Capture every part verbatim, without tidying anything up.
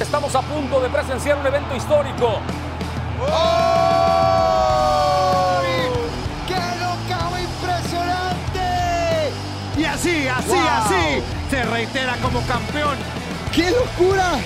Estamos a punto de presenciar un evento histórico. ¡Oh! ¡Qué locao impresionante! Y así, así, wow. así, se reitera como campeón. ¡Qué locura!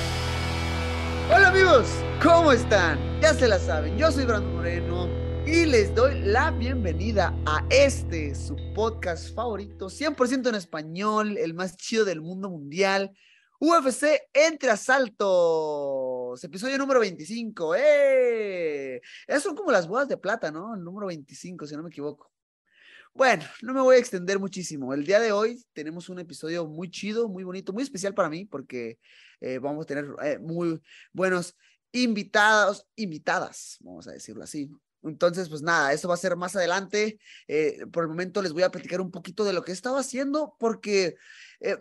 Hola amigos, ¿cómo están? Ya se la saben, yo soy Brando Moreno y les doy la bienvenida a este, su podcast favorito, cien por ciento en español, el más chido del mundo mundial, U F C Entre Asaltos, episodio número veinticinco. ¡Eh! Esas son como las bodas de plata, ¿no? El número veinticinco, si no me equivoco. Bueno, no me voy a extender muchísimo. El día de hoy tenemos un episodio muy chido, muy bonito, muy especial para mí, porque eh, vamos a tener eh, muy buenos invitados, invitadas, vamos a decirlo así. Entonces, pues nada, eso va a ser más adelante. Eh, por el momento les voy a platicar un poquito de lo que he estado haciendo, porque... Eh,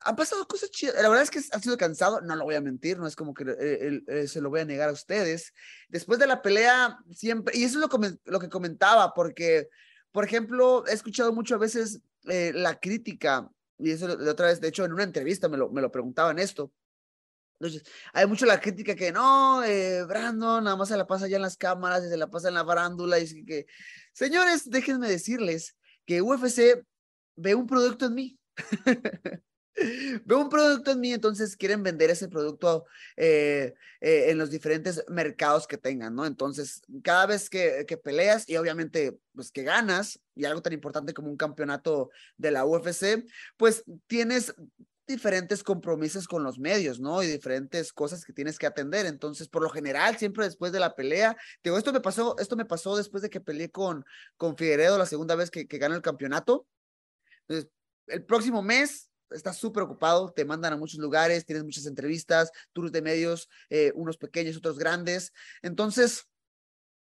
han pasado cosas chidas. La verdad es que ha sido cansado, no lo voy a mentir, no es como que eh, eh, se lo voy a negar a ustedes. Después de la pelea, siempre, y eso es lo, com- lo que comentaba, porque, por ejemplo, he escuchado muchas veces eh, la crítica, y eso de otra vez, de hecho, en una entrevista me lo, me lo preguntaban esto. Entonces, hay mucho la crítica que no, eh, Brandon nada más se la pasa ya en las cámaras, y se la pasa en la farándula, y es que, señores, déjenme decirles que U F C ve un producto en mí. Veo un producto en mí, entonces quieren vender ese producto eh, eh, en los diferentes mercados que tengan, ¿no? Entonces, cada vez que, que peleas y obviamente, pues, que ganas, y algo tan importante como un campeonato de la U F C, pues, tienes diferentes compromisos con los medios, ¿no? Y diferentes cosas que tienes que atender. Entonces, por lo general, siempre después de la pelea, digo, esto me pasó, esto me pasó después de que peleé con, con Figueiredo la segunda vez que, que gano el campeonato. Entonces, el próximo mes estás súper ocupado, te mandan a muchos lugares, tienes muchas entrevistas, tours de medios, eh, unos pequeños, otros grandes. Entonces,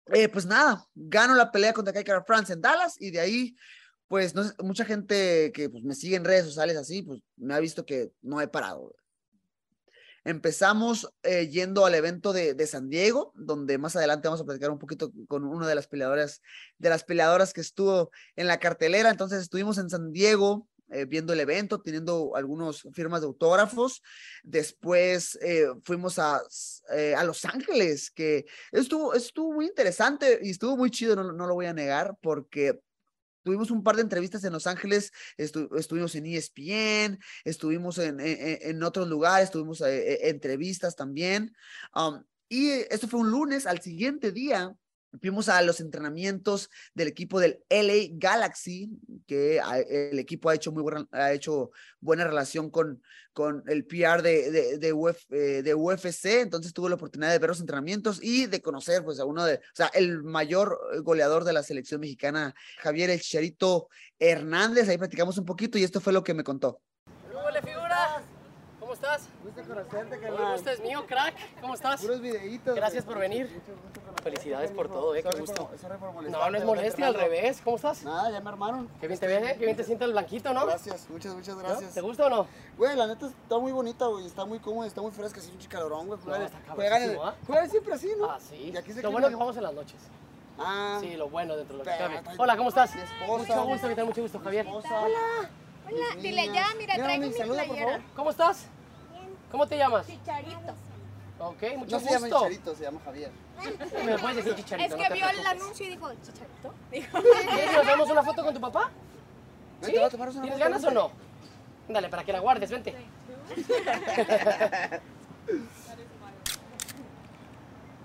eh, pues nada, gano la pelea contra Kai Kara France en Dallas, y de ahí, pues, no sé, mucha gente que pues, me sigue en redes sociales así, pues, me ha visto que no he parado. Empezamos eh, yendo al evento de, de San Diego, donde más adelante vamos a platicar un poquito con una de las peleadoras, de las peleadoras que estuvo en la cartelera. Entonces, estuvimos en San Diego, Eh, viendo el evento, teniendo algunas firmas de autógrafos. Después eh, fuimos a, eh, a Los Ángeles, que estuvo, estuvo muy interesante y estuvo muy chido, no, no lo voy a negar, porque tuvimos un par de entrevistas en Los Ángeles, estu- estuvimos en E S P N, estuvimos en, en, en otros lugares, tuvimos eh, entrevistas también. Um, y esto fue un lunes. Al siguiente día, fuimos a los entrenamientos del equipo del L A Galaxy, que el equipo ha hecho muy buena, ha hecho buena relación con, con el P R de, de, de, Uf, de U F C, entonces tuve la oportunidad de ver los entrenamientos y de conocer pues, a uno de, o sea, el mayor goleador de la selección mexicana, Javier el Chicharito Hernández. Ahí platicamos un poquito y esto fue lo que me contó. ¡Hola, figura! ¿Cómo estás? Gusto conocerte, carnal. El gusto es mío, crack. ¿Cómo estás? Puros videitos. Gracias por venir. Felicidades por todo, eh, qué gusto. No, no es molestia, al revés. ¿Cómo estás? Nada, ya me armaron. Qué bien te ves, eh, qué bien te sienta el blanquito, ¿no? Gracias, muchas, muchas gracias. ¿No? ¿Te gusta o no? Güey, la neta está muy bonita, güey, está muy cómoda, está muy fresca, así un chicalorón, güey. No, está cabrón. Juegan siempre así, ¿no? Ah, sí. Y aquí se lo bueno que vamos en las noches. Ah. Sí, lo bueno dentro de lo que cabe. Hola, ¿cómo estás? Mi esposa. Mucho gusto, que te mucho gusto, Javier. Hola. Hola, dile ya, mira, traigo mi playera. ¿Cómo estás? Bien. ¿Cómo te llamas? Chicharito. Ok, mucho gusto. No se llama Chicharito, se llama Javier. Me lo puedes decir Chicharito. Es que no vio el anuncio y dijo, ¿Chicharito? Dijo. ¿Quieres que nos damos una foto con tu papá? ¿Sí? ¿Te va a tomar una ¿Tienes foto? ¿Ganas o no? Dale, para que la guardes, vente. Sí.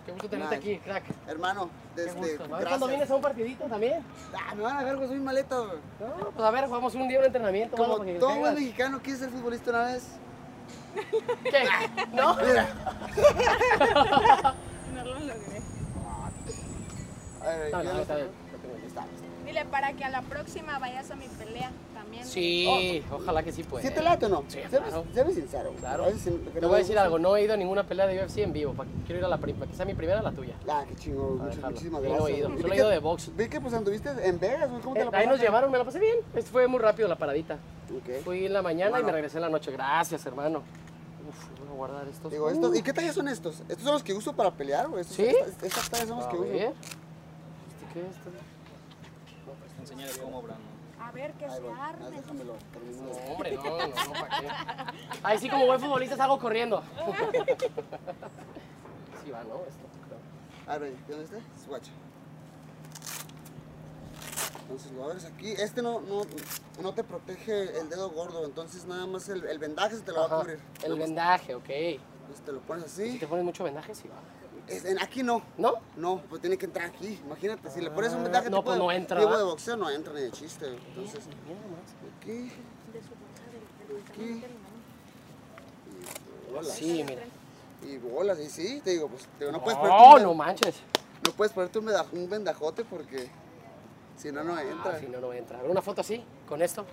Qué gusto tenerte aquí, crack. Hermano, desde... Qué gusto. A ver cuando vienes a un partidito también. Ah, me van a ver con soy maleta, güey. No, pues a ver, jugamos un día un entrenamiento. Como todo tengas. Buen mexicano quiere ser futbolista una vez. ¿Qué? ¿No? Mira. No lo logré. A ver, no, no, está bien. Está bien. Dile, para que a la próxima vayas a mi pelea también. Sí, oh, ojalá que sí pueda. ¿Sí te late o no? Sí, claro. Sé sincero. Claro. Te voy a decir algo, no he ido a ninguna pelea de U F C en vivo. Quiero ir a la primera, que sea mi primera, la tuya. Ah, qué chingón. Muchísimas gracias. No he ido, solo he ido de box. ¿Ves que pues anduviste en Vegas? ¿Cómo te la pasaste? Ahí nos llevaron, me la pasé bien. Fue muy rápido la paradita. Fui en la mañana y me regresé en la noche. Gracias, hermano. Uf, voy a guardar estos. Digo, estos. ¿Y qué tallas son estos? ¿Estos son los que uso para pelear? Sí. Estas tallas son las que uso. ¿Qué es esto? Enseñale cómo, Brando. A ver, que se arme. Déjamelo, termino. No, hombre, no, no, no, ¿para qué? Ahí sí, como buen futbolista, salgo corriendo. Sí va, ¿no? Esto, creo. A ver, ¿dónde está? Swatch. Entonces, lo abres aquí. Este no, no, no te protege el dedo gordo, entonces nada más el, el vendaje se te lo Ajá. va a cubrir. El vendaje, ok. Entonces te lo pones así. Si te pones mucho vendaje, sí va. Es, en, aquí no. ¿No? No, pues tiene que entrar aquí. Imagínate, si le pones un vendaje no, pues no entra, de, de boxeo, no entra ni de chiste. Entonces, aquí. Aquí. Y bolas. Sí, mira. Y bolas, y sí, te digo, pues te digo, no puedes ponerte. No, no manches. No puedes ponerte un, un vendajote porque si no, no entra. Ah, si no, no entra. A ver, una foto así, con esto.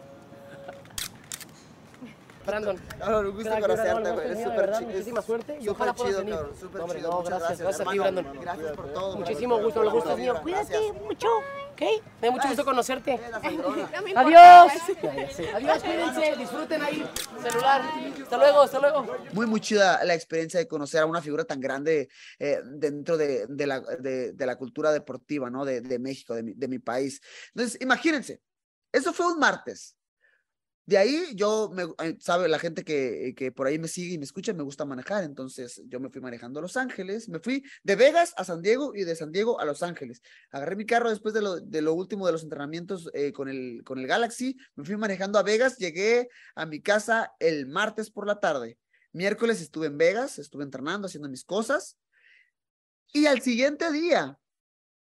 Brandon, no, no, un gusto conocerte, güey. Es súper chido. Muchísima suerte y ojalá puedas venir. Súper chido, no, muchas gracias. Gracias a ti, Brandon. Gracias por todo. Muchísimo gusto, el gusto es mío. Cuídate mucho, ¿ok? Me da mucho gusto conocerte. Adiós. Adiós, cuídense, disfruten ahí. Celular. Hasta luego, hasta luego. Muy, muy chida la experiencia de conocer a una figura tan grande eh, dentro de, de, la, de, de la cultura deportiva, ¿no? De, de México, de mi, de mi país. Entonces, imagínense, eso fue un martes. De ahí yo, me, sabe, la gente que, que por ahí me sigue y me escucha, me gusta manejar, entonces yo me fui manejando a Los Ángeles, me fui de Vegas a San Diego y de San Diego a Los Ángeles. Agarré mi carro después de lo, de lo último de los entrenamientos eh, con, el, con el Galaxy, me fui manejando a Vegas, llegué a mi casa el martes por la tarde. Miércoles estuve en Vegas, estuve entrenando, haciendo mis cosas, y al siguiente día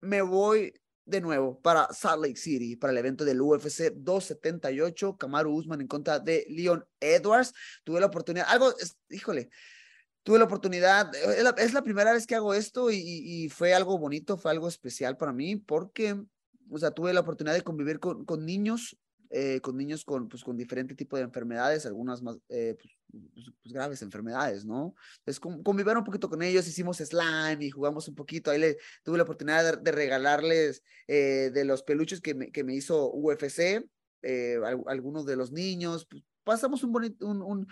me voy de nuevo para Salt Lake City, para el evento del U F C dos setenta y ocho, Kamaru Usman en contra de Leon Edwards. Tuve la oportunidad, algo, es, híjole, tuve la oportunidad, es la, es la primera vez que hago esto y, y fue algo bonito, fue algo especial para mí porque, o sea, tuve la oportunidad de convivir con, con niños, eh, con niños con, pues, con diferente tipo de enfermedades, algunas más, eh, pues, Pues, pues, graves enfermedades, ¿no? Entonces convivieron un poquito con ellos, hicimos slime y jugamos un poquito, ahí le, tuve la oportunidad de, de regalarles eh, de los peluches que me, que me hizo U F C, eh, a, a algunos de los niños, pues, pasamos un, bonito, un, un,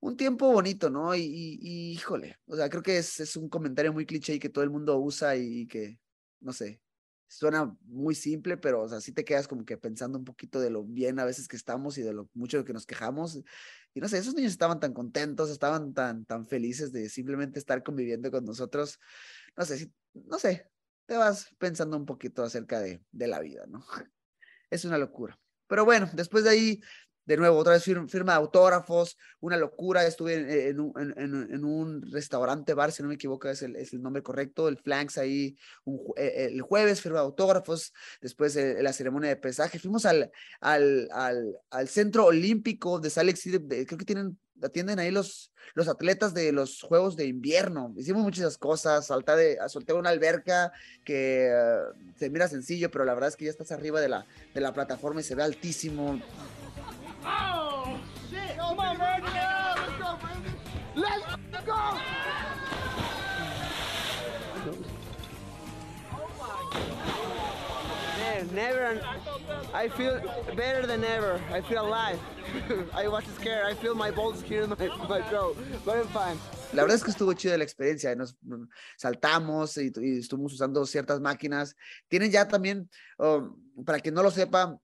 un tiempo bonito, ¿no? Y, y, y híjole, o sea, creo que es, es un comentario muy cliché y que todo el mundo usa y, y que, no sé, suena muy simple, pero, o sea, sí te quedas como que pensando un poquito de lo bien a veces que estamos y de lo mucho que nos quejamos. Y no sé, esos niños estaban tan contentos, estaban tan, tan felices de simplemente estar conviviendo con nosotros. No sé, si, no sé, te vas pensando un poquito acerca de, de la vida, ¿no? Es una locura. Pero bueno, después de ahí, de nuevo, otra vez firma, firma de autógrafos, una locura. Estuve en, en, un, en, en un restaurante, bar, si no me equivoco, es el, es el nombre correcto, el Flanks ahí, un, el jueves firma de autógrafos, después de la ceremonia de pesaje. Fuimos al, al, al, al Centro Olímpico de Salt Lake City, creo que tienen, atienden ahí los, los atletas de los Juegos de Invierno. Hicimos muchas cosas, saltar de, solté una alberca que uh, se mira sencillo, pero la verdad es que ya estás arriba de la, de la plataforma y se ve altísimo. Oh, shit. Come on, man. Let's go, baby. Let's go. Man, never. I feel better than ever. I feel alive. I was scared. I feel my balls here in my, my throat. But I'm fine. La verdad es que estuvo chida la experiencia, nos saltamos y, y estuvimos usando ciertas máquinas. Tienen ya también, um, para quien no lo sepa,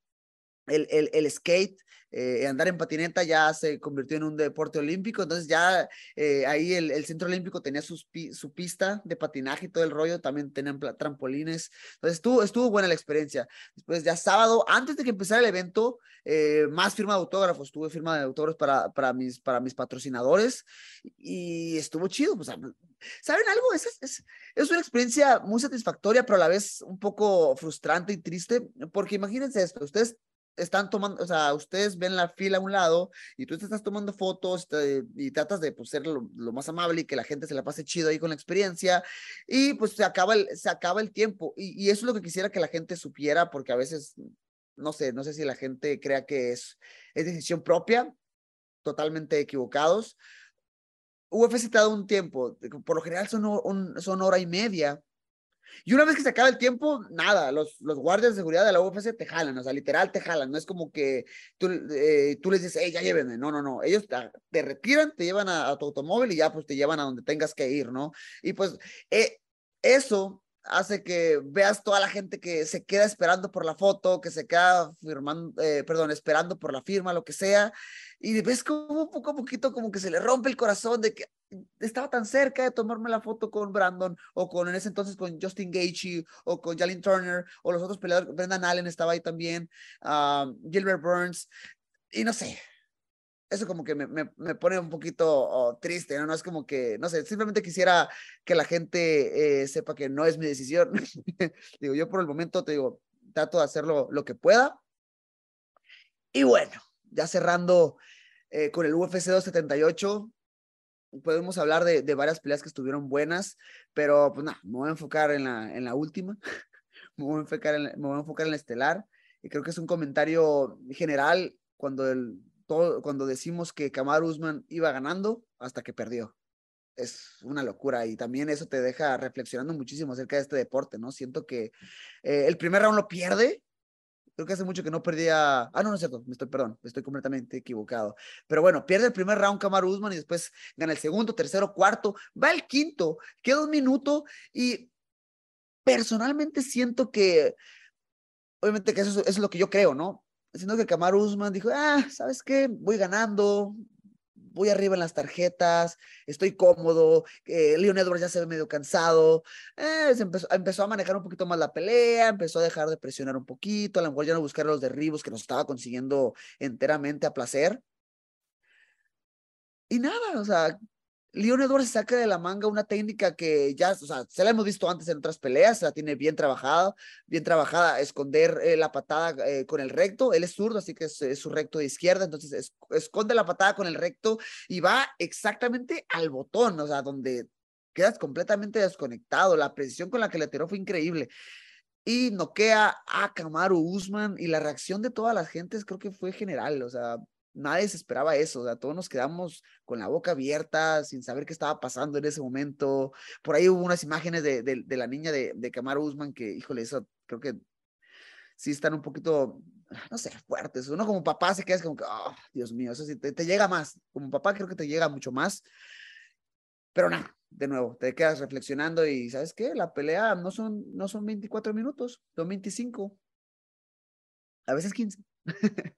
el, el, el skate. Eh, andar en patineta ya se convirtió en un deporte olímpico, entonces ya eh, ahí el, el Centro Olímpico tenía sus pi, su pista de patinaje y todo el rollo, también tenían trampolines, entonces estuvo, estuvo buena la experiencia. Después ya sábado, antes de que empezara el evento, eh, más firma de autógrafos, tuve firma de autógrafos para, para, mis, para mis patrocinadores y estuvo chido, pues, ¿saben algo? Es, es, es una experiencia muy satisfactoria, pero a la vez un poco frustrante y triste, porque imagínense esto, ustedes están tomando, o sea, ustedes ven la fila a un lado y tú te estás tomando fotos te, y tratas de pues, ser lo, lo más amable y que la gente se la pase chido ahí con la experiencia y pues se acaba el, se acaba el tiempo y, y eso es lo que quisiera que la gente supiera porque a veces, no sé, no sé si la gente crea que es, es decisión propia, totalmente equivocados. U F C te ha dado un tiempo, por lo general son, un, son hora y media. Y una vez que se acaba el tiempo, nada, los, los guardias de seguridad de la U F C te jalan, o sea, literal te jalan, no es como que tú, eh, tú les dices, hey, ya llévenme, no, no, no, ellos te, te retiran, te llevan a, a tu automóvil y ya pues te llevan a donde tengas que ir, ¿no? Y pues eh, eso hace que veas toda la gente que se queda esperando por la foto, que se queda firmando, eh, perdón, esperando por la firma, lo que sea, y ves como poco a poquito como que se le rompe el corazón de que estaba tan cerca de tomarme la foto con Brandon, o con en ese entonces con Justin Gaethje, o con Jalyn Turner, o los otros peleadores, Brandon Allen estaba ahí también, um, Gilbert Burns, y no sé, eso como que me, me, me pone un poquito oh, triste, ¿no? No es como que, no sé, simplemente quisiera que la gente eh, sepa que no es mi decisión. Digo, yo por el momento te digo, trato de hacerlo lo que pueda, y bueno, ya cerrando eh, con el U F C doscientos setenta y ocho, podemos hablar de, de varias peleas que estuvieron buenas, pero pues nada, me voy a enfocar en la, en la última, me voy a enfocar en la, me voy a enfocar en la estelar, y creo que es un comentario general cuando, el, todo, cuando decimos que Kamaru Usman iba ganando hasta que perdió. Es una locura, y también eso te deja reflexionando muchísimo acerca de este deporte, ¿no? Siento que eh, el primer round lo pierde. Creo que hace mucho que no perdía... Ah, no, no es cierto. Me estoy, perdón, estoy completamente equivocado. Pero bueno, pierde el primer round Kamaru Usman y después gana el segundo, tercero, cuarto. Va el quinto, queda un minuto y personalmente siento que... Obviamente que eso, eso es lo que yo creo, ¿no? Siento que Kamaru Usman dijo, ah, ¿sabes qué? Voy ganando, voy arriba en las tarjetas, estoy cómodo, eh, Leon Edwards ya se ve medio cansado, eh, se empezó, empezó a manejar un poquito más la pelea, empezó a dejar de presionar un poquito, a lo mejor ya no buscar los derribos que nos estaba consiguiendo enteramente a placer. Y nada, o sea, Leon Edwards saca de la manga una técnica que ya, o sea, se la hemos visto antes en otras peleas, se la tiene bien trabajada, bien trabajada, esconder eh, la patada eh, con el recto, él es zurdo, así que es, es su recto de izquierda, entonces es, esconde la patada con el recto y va exactamente al botón, o sea, donde quedas completamente desconectado, la precisión con la que le tiró fue increíble, y noquea a Kamaru Usman, y la reacción de todas las gentes creo que fue general, o sea, nadie se esperaba eso, o sea, todos nos quedamos con la boca abierta, sin saber qué estaba pasando en ese momento. Por ahí hubo unas imágenes de, de, de la niña de, de Kamaru Usman que, híjole, eso creo que sí están un poquito, no sé, fuertes. Uno como papá se queda como que, oh, Dios mío, eso sí, te, te llega más. Como papá creo que te llega mucho más. Pero nada, de nuevo, te quedas reflexionando y, ¿sabes qué? La pelea no son, no son veinticuatro minutos, son veinticinco. A veces quince.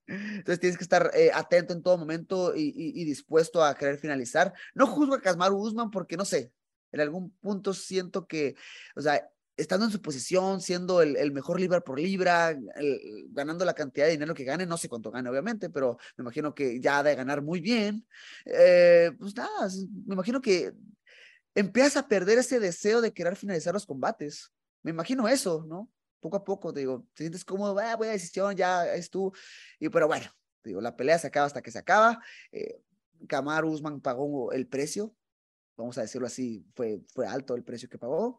Entonces tienes que estar eh, atento en todo momento y, y, y dispuesto a querer finalizar. No juzgo a Kamaru Usman porque, no sé, en algún punto siento que, o sea, estando en su posición, siendo el, el mejor libra por libra, el, ganando la cantidad de dinero que gane, no sé cuánto gane obviamente, pero me imagino que ya ha de ganar muy bien, eh, pues nada, me imagino que empiezas a perder ese deseo de querer finalizar los combates, me imagino eso, ¿no? Poco a poco, te digo, te sientes cómodo, ah, voy a decisión, ya es tú, y, pero bueno, te digo, la pelea se acaba hasta que se acaba, eh, Kamaru Usman pagó el precio, vamos a decirlo así, fue, fue alto el precio que pagó,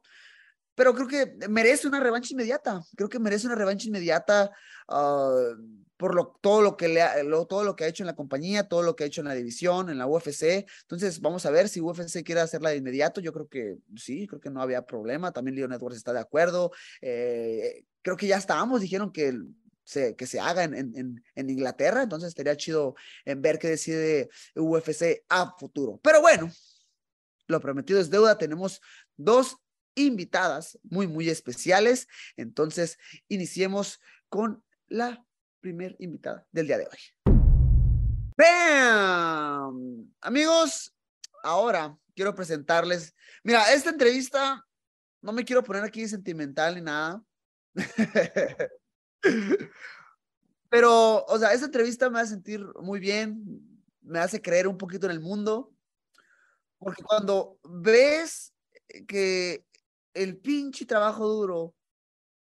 pero creo que merece una revancha inmediata, creo que merece una revancha inmediata uh, por lo, todo, lo que le ha, lo, todo lo que ha hecho en la compañía, todo lo que ha hecho en la división, en la U F C, entonces vamos a ver si U F C quiere hacerla de inmediato, yo creo que sí, creo que no había problema, también Leon Edwards está de acuerdo, eh, creo que ya hasta ambos dijeron que se, que se haga en, en, en Inglaterra, entonces estaría chido en ver qué decide U F C a futuro, pero bueno, lo prometido es deuda, tenemos dos invitadas muy muy especiales, entonces iniciemos con la primer invitada del día de hoy. ¡Bam! Amigos, ahora quiero presentarles, mira, esta entrevista no me quiero poner aquí sentimental ni nada pero, o sea, esta entrevista me hace sentir muy bien, me hace creer un poquito en el mundo, porque cuando ves que el pinche trabajo duro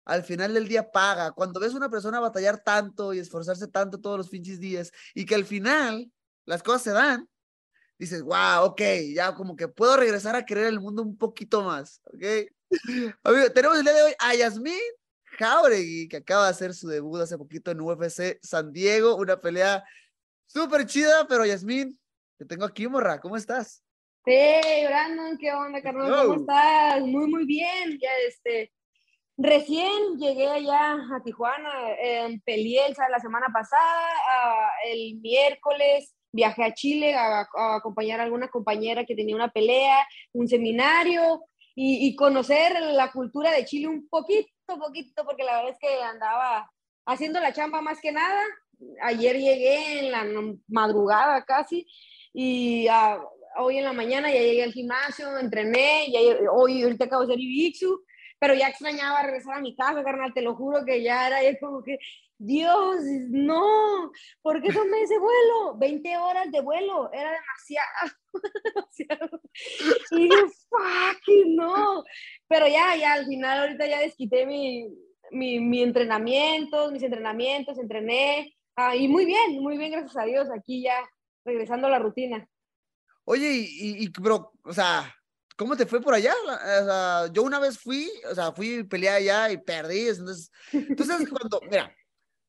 al final del día paga. Cuando ves a una persona batallar tanto y esforzarse tanto todos los pinches días y que al final las cosas se dan, dices, wow, ok, ya como que puedo regresar a querer el mundo un poquito más, ok. Amigo, tenemos el día de hoy a Yazmin Jauregui, que acaba de hacer su debut hace poquito en U F C San Diego, una pelea súper chida, pero Yazmin, te tengo aquí, morra, ¿cómo estás? Hey, Brandon, ¿qué onda, Carlos? ¿Cómo estás? Muy, muy bien, ya este... Recién llegué allá a Tijuana, eh, peleé la semana pasada, uh, el miércoles viajé a Chile a, a acompañar a alguna compañera que tenía una pelea, un seminario, y, y conocer la cultura de Chile un poquito, poquito, porque la verdad es que andaba haciendo la chamba más que nada. Ayer llegué en la madrugada casi, y uh, hoy en la mañana ya llegué al gimnasio, entrené, y ayer, hoy ahorita acabo de hacer jiu-jitsu, pero ya extrañaba regresar a mi casa, carnal, te lo juro que ya era ya como que, Dios, no, ¿por qué tomé ese vuelo? veinte horas de vuelo, era demasiado, demasiado. Y yo, fucking no, pero ya, ya, al final ahorita ya desquité mi, mi, mi entrenamiento, mis entrenamientos, entrené, ah, y muy bien, muy bien, gracias a Dios, aquí ya, regresando a la rutina. Oye, y, y bro, o sea... ¿Cómo te fue por allá? O sea, yo una vez fui, o sea, fui y peleé allá y perdí. Entonces, tú sabes que cuando, mira,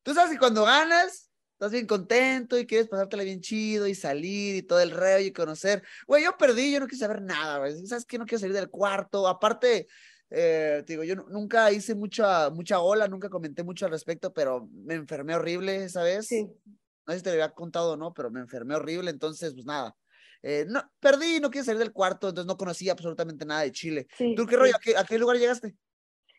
tú sabes que cuando ganas, estás bien contento y quieres pasártela bien chido y salir y todo el rollo y conocer. Güey, yo perdí, yo no quise saber nada, güey. ¿Sabes qué? No quiero salir del cuarto. Aparte, eh, te digo, yo nunca hice mucha, mucha ola, nunca comenté mucho al respecto, pero me enfermé horrible esa vez. Sí. No sé si te lo había contado o no, pero me enfermé horrible, entonces, pues nada. Eh, no, perdí, no quise salir del cuarto, entonces no conocía absolutamente nada de Chile. Sí, ¿Tú qué sí. rollo? ¿A qué, ¿A qué lugar llegaste?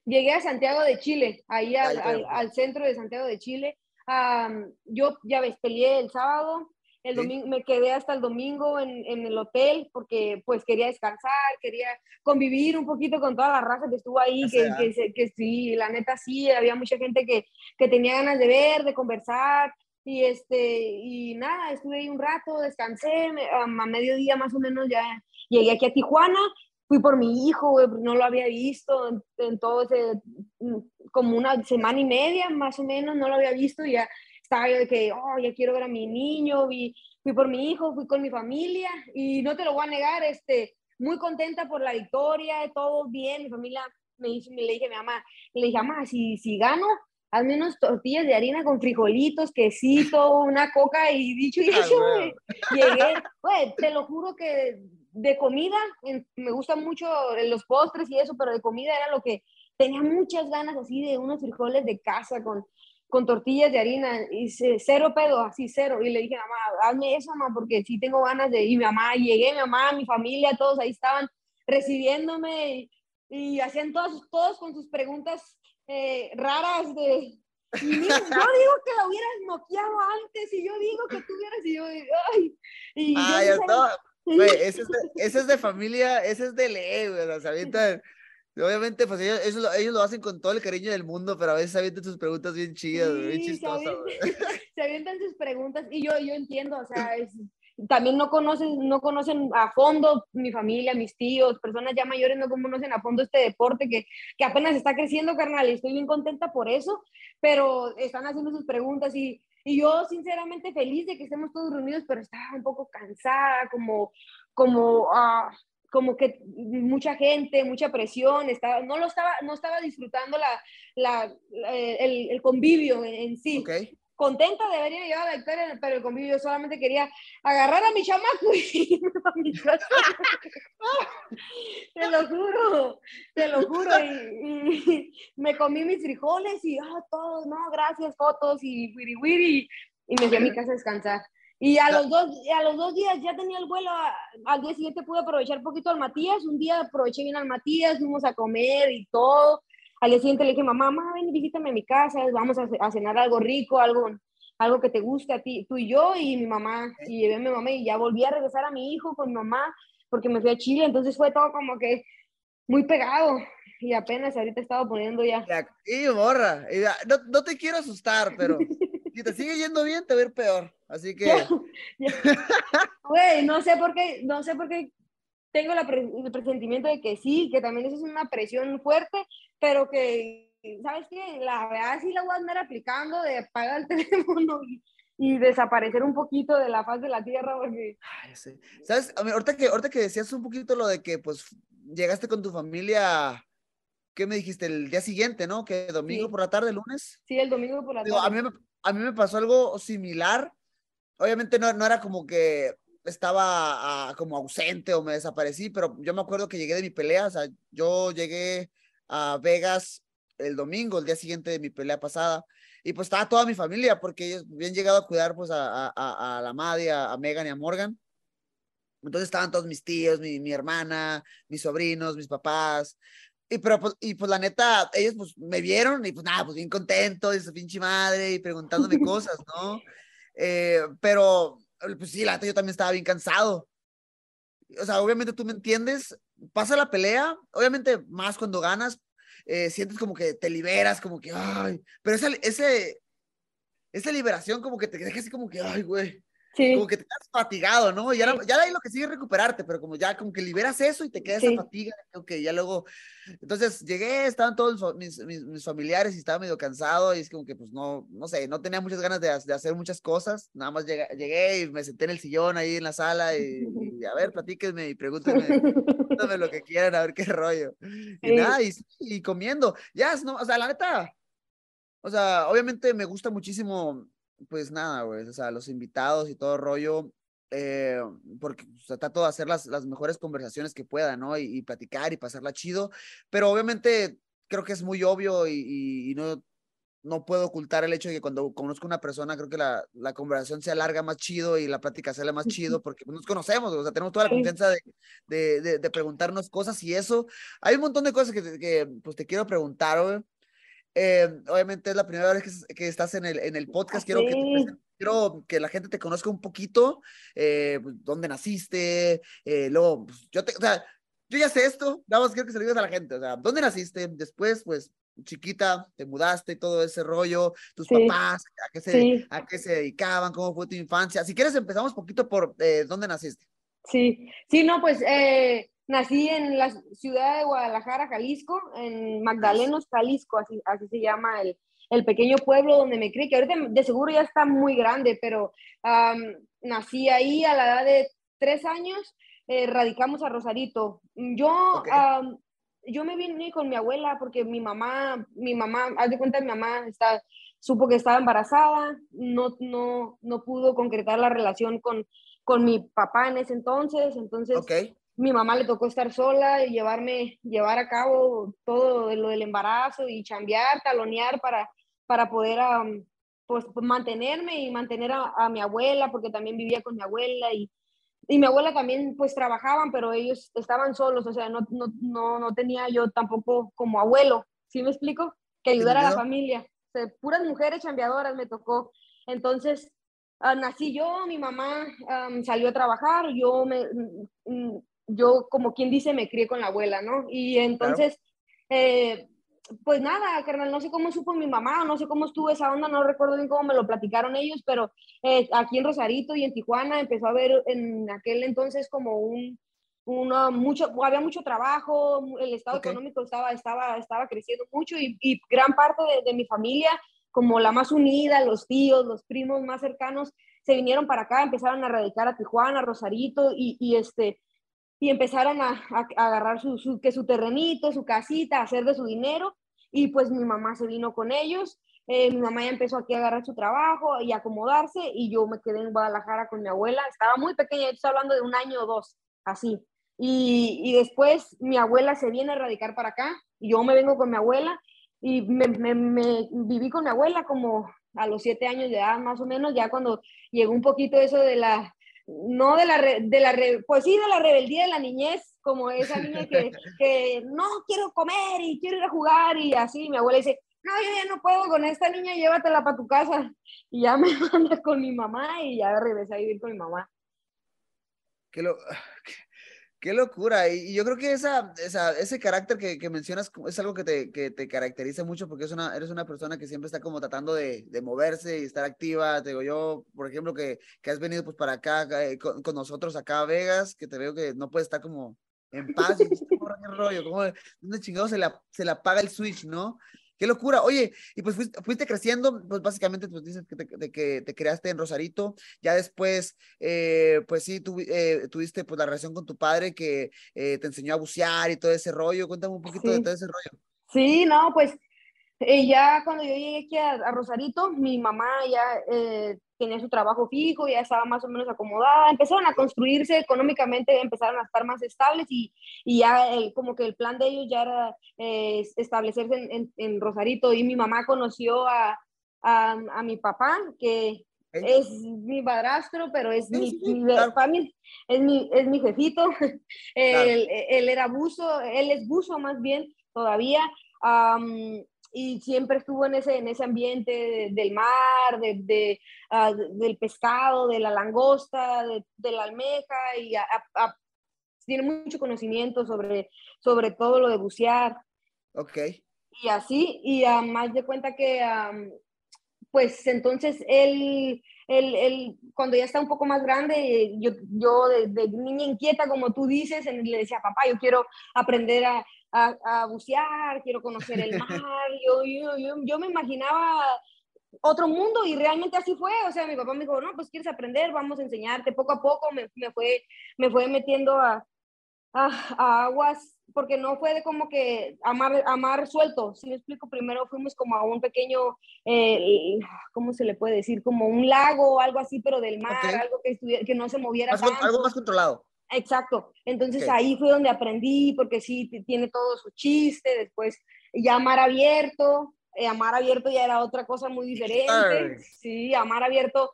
Llegué a Santiago de Chile, ahí al, ahí al, al centro de Santiago de Chile. Um, yo, ya ves, peleé el sábado, el ¿Sí? domingo, me quedé hasta el domingo en, en el hotel porque pues quería descansar, quería convivir un poquito con toda la raza que estuvo ahí, que, que, que, que sí, la neta sí, había mucha gente que, que tenía ganas de ver, de conversar. Y, este, y nada, estuve ahí un rato, descansé, me, um, a mediodía más o menos ya llegué aquí a Tijuana, fui por mi hijo, wey, no lo había visto en, en todo ese, como una semana y media más o menos, no lo había visto, ya estaba yo de que, oh, ya quiero ver a mi niño, fui, fui por mi hijo, fui con mi familia, y no te lo voy a negar, este, muy contenta por la victoria, todo bien, mi familia, me, hizo, me le dije a mi mamá, le dije, mamá, si, si gano, al menos tortillas de harina con frijolitos, quesito, una coca y dicho y hecho, güey. Llegué, güey, te lo juro que de comida, en, me gustan mucho los postres y eso, pero de comida era lo que tenía muchas ganas así de unos frijoles de casa con, con tortillas de harina y se, cero pedo, así cero. Y le dije, mamá, hazme eso, mamá, porque sí tengo ganas de... Y mi mamá, llegué, mi mamá, mi familia, todos ahí estaban recibiéndome y, y hacían todos, todos con sus preguntas Eh, raras de y digo, yo digo que la hubieras noqueado antes y yo digo que tú hubieras y yo ay y ay, yo no, güey, ese, es de, ese es de familia, ese es de ley, güey, o sea, avientan, obviamente pues ellos, ellos, lo, ellos lo hacen con todo el cariño del mundo, pero a veces avientan sus preguntas bien chidas, sí, bien chistosas, se avientan, se avientan sus preguntas y yo, yo entiendo, o sea, es, también no conocen, no conocen a fondo mi familia, mis tíos, personas ya mayores no conocen a fondo este deporte que, que apenas está creciendo, carnal, y estoy bien contenta por eso, pero están haciendo sus preguntas y, y yo sinceramente feliz de que estemos todos reunidos, pero estaba un poco cansada, como, como, uh, como que mucha gente, mucha presión, estaba, no, lo estaba, no estaba disfrutando la, la, la, el, el convivio en, en sí. Okay. Contenta de haber llegado a la victoria, pero el convivio, yo solamente quería agarrar a mi chamaco y irme a mi casa. Te lo juro, te lo juro. Y, y me comí mis frijoles y oh, todos, no, gracias, fotos y wiri wiri. Y me fui a mi casa a descansar. Y a los dos, a los dos días ya tenía el vuelo, a, al día siguiente pude aprovechar un poquito al Matías, un día aproveché bien al Matías, fuimos a comer y todo. Al día siguiente le dije, mamá, mamá, ven, visítame a mi casa, vamos a, a cenar algo rico, algo, algo que te guste a ti, tú y yo, y mi mamá, y llevé a mi mamá, y ya volví a regresar a mi hijo con mi mamá, porque me fui a Chile, entonces fue todo como que muy pegado, y apenas ahorita estaba poniendo ya. Y morra, y ya, no, no te quiero asustar, pero si te sigue yendo bien, te va a ir peor, así que... Güey, no sé por qué, no sé por qué... Tengo la pre el presentimiento de que sí, que también eso es una presión fuerte, pero que ¿sabes qué? La verdad sí la voy a andar aplicando de apagar el teléfono y, y desaparecer un poquito de la faz de la tierra, porque... Ay, sí. ¿Sabes? A mí, ahorita, que, ahorita que decías un poquito lo de que, pues, llegaste con tu familia... ¿Qué me dijiste? El día siguiente, ¿no? ¿Que domingo sí. por la tarde, lunes? Sí, el domingo por la tarde. Digo, a, mí, a mí me pasó algo similar. Obviamente no, no era como que estaba a, como ausente o me desaparecí, pero yo me acuerdo que llegué de mi pelea. O sea, yo llegué a Vegas el domingo, el día siguiente de mi pelea pasada. Y pues estaba toda mi familia, porque ellos habían llegado a cuidar pues a, a, a la madre, a, a Megan y a Morgan. Entonces estaban todos mis tíos, mi, mi hermana, mis sobrinos, mis papás. Y, pero, pues, y pues la neta, ellos pues me vieron y pues nada, pues bien contento de su pinche madre y preguntándome cosas, ¿no? Eh, pero pues sí, la neta yo también estaba bien cansado. O sea, obviamente tú me entiendes, pasa la pelea, obviamente más cuando ganas, eh, sientes como que te liberas, como que, ay, pero esa, ese, esa liberación como que te deja así como que, ay, güey. Sí. Como que te quedas fatigado, ¿no? Ya, sí. la, ya de ahí lo que sigue es recuperarte, pero como ya como que liberas eso y te queda sí. esa fatiga, creo que ya luego... Entonces llegué, estaban todos mis, mis, mis familiares y estaba medio cansado y es como que pues no, no sé, no tenía muchas ganas de, de hacer muchas cosas, nada más llegué, llegué y me senté en el sillón ahí en la sala y, y a ver, platíquenme y pregúntenme, pregúntenme lo que quieran, a ver qué rollo. Y sí. nada, y, y comiendo. Ya, yes, no, o sea, la neta, o sea, obviamente me gusta muchísimo... Pues nada, güey, o sea, los invitados y todo rollo, eh, porque o sea, trato de hacer las, las mejores conversaciones que pueda, ¿no? Y, y platicar y pasarla chido, pero obviamente creo que es muy obvio y, y, y no, no puedo ocultar el hecho de que cuando conozco a una persona, creo que la, la conversación se alarga más chido y la plática se alarga más chido, porque nos conocemos, o sea, tenemos toda la confianza de, de, de, de preguntarnos cosas y eso. Hay un montón de cosas que, que pues, te quiero preguntar, güey. Eh, obviamente es la primera vez que, que estás en el, en el podcast, quiero, sí. que te, quiero que la gente te conozca un poquito, eh, dónde naciste, eh, luego, pues, yo te, o sea, yo ya sé esto, nada más quiero que se lo digas a la gente, o sea, dónde naciste, después, pues, chiquita, te mudaste, todo ese rollo, tus sí. papás, a qué, se, sí. a qué se dedicaban, cómo fue tu infancia, si quieres empezamos poquito por eh, dónde naciste. Sí, sí, no, pues, eh... nací en la ciudad de Guadalajara, Jalisco, en Magdalenos, Jalisco, así, así se llama el, el pequeño pueblo donde me crié, que ahorita de seguro ya está muy grande, pero um, nací ahí a la edad de tres años, eh, radicamos a Rosarito. Yo, okay. um, yo me vine con mi abuela porque mi mamá, mi mamá, haz de cuenta mi mamá está, supo que estaba embarazada, no, no, no pudo concretar la relación con, con mi papá en ese entonces, entonces... Okay. Mi mamá le tocó estar sola y llevarme, llevar a cabo todo lo del embarazo y chambear, talonear para, para poder um, pues, mantenerme y mantener a, a mi abuela, porque también vivía con mi abuela y, y mi abuela también pues trabajaban, pero ellos estaban solos, o sea, no, no, no, no tenía yo tampoco como abuelo, ¿sí me explico? Que ayudar a la familia, o sea, puras mujeres chambeadoras me tocó, entonces... Uh, nací yo, mi mamá um, salió a trabajar, yo, me, mm, yo como quien dice me crié con la abuela, ¿no? Y entonces, claro. eh, pues nada, carnal, no sé cómo supo mi mamá, no sé cómo estuvo esa onda, no recuerdo bien cómo me lo platicaron ellos, pero eh, aquí en Rosarito y en Tijuana empezó a haber en aquel entonces como un, una, mucho, había mucho trabajo, el estado okay. económico estaba, estaba, estaba creciendo mucho y, y gran parte de, de mi familia como la más unida, los tíos, los primos más cercanos, se vinieron para acá, empezaron a radicar a Tijuana, a Rosarito, y, y, este, y empezaron a, a, a agarrar su, su, que su terrenito, su casita, hacer de su dinero, y pues mi mamá se vino con ellos, eh, mi mamá ya empezó aquí a agarrar su trabajo y acomodarse, y yo me quedé en Guadalajara con mi abuela, estaba muy pequeña, yo estaba hablando de un año o dos, así, y, y después mi abuela se viene a radicar para acá, y yo me vengo con mi abuela, y me, me, me viví con mi abuela como a los siete años de edad más o menos, ya cuando llegó un poquito eso de la, no de la, re, de la re, pues sí de la rebeldía de la niñez, como esa niña que, que no quiero comer y quiero ir a jugar y así, mi abuela dice, no, yo ya no puedo con esta niña, llévatela para tu casa, y ya me manda con mi mamá y ya regresé a vivir con mi mamá. Qué lo... Qué locura, y yo creo que esa, esa, ese carácter que, que mencionas es algo que te, que te caracteriza mucho porque es una, eres una persona que siempre está como tratando de, de moverse y estar activa, te digo yo, por ejemplo, que, que has venido pues para acá, eh, con, con nosotros acá a Vegas, que te veo que no puedes estar como en paz, y dices, ¿cómo rollo? ¿Cómo, ¿Dónde chingados se la, se la apaga el switch, no? ¡Qué locura! Oye, y pues fuiste, fuiste creciendo, pues básicamente pues dices que te, de que te creaste en Rosarito, ya después, eh, pues sí, tu, eh, tuviste pues la relación con tu padre que eh, te enseñó a bucear y todo ese rollo. Cuéntame un poquito sí. de todo ese rollo. Sí, no, pues eh, ya cuando yo llegué aquí a, a Rosarito, mi mamá ya eh, tenía su trabajo fijo, ya estaba más o menos acomodada, empezaron a construirse económicamente, empezaron a estar más estables y, y ya eh, como que el plan de ellos ya era eh, establecerse en, en, en Rosarito, y mi mamá conoció a, a, a mi papá, que ¿Eh? es mi padrastro, pero es, sí, mi, sí, mi, claro. familia, es mi es mi jefito, él, claro. él era buzo, él es buzo más bien todavía, um, y siempre estuvo en ese, en ese ambiente de, del mar, de, de, uh, del pescado, de la langosta, de, de la almeja, y a, a, tiene mucho conocimiento sobre, sobre todo lo de bucear. Ok. Y así, y uh, más de cuenta que, um, pues entonces él, él, él, cuando ya está un poco más grande, yo, yo de, de niña inquieta, como tú dices, le decía, papá, yo quiero aprender a... A, a bucear, quiero conocer el mar, yo, yo, yo, yo me imaginaba otro mundo y realmente así fue, o sea, mi papá me dijo, no, pues quieres aprender, vamos a enseñarte, poco a poco me, me, fue, me fue metiendo a, a, a aguas, porque no fue de como que a mar, a mar suelto, si me explico, primero fuimos como a un pequeño, eh, ¿cómo se le puede decir? Como un lago o algo así, pero del mar, okay. algo que, estuviera, que no se moviera más tanto. Con, algo más controlado. Exacto, entonces okay. ahí fue donde aprendí, porque sí, tiene todo su chiste, después ya mar abierto, eh, a mar abierto ya era otra cosa muy diferente, sí, a mar abierto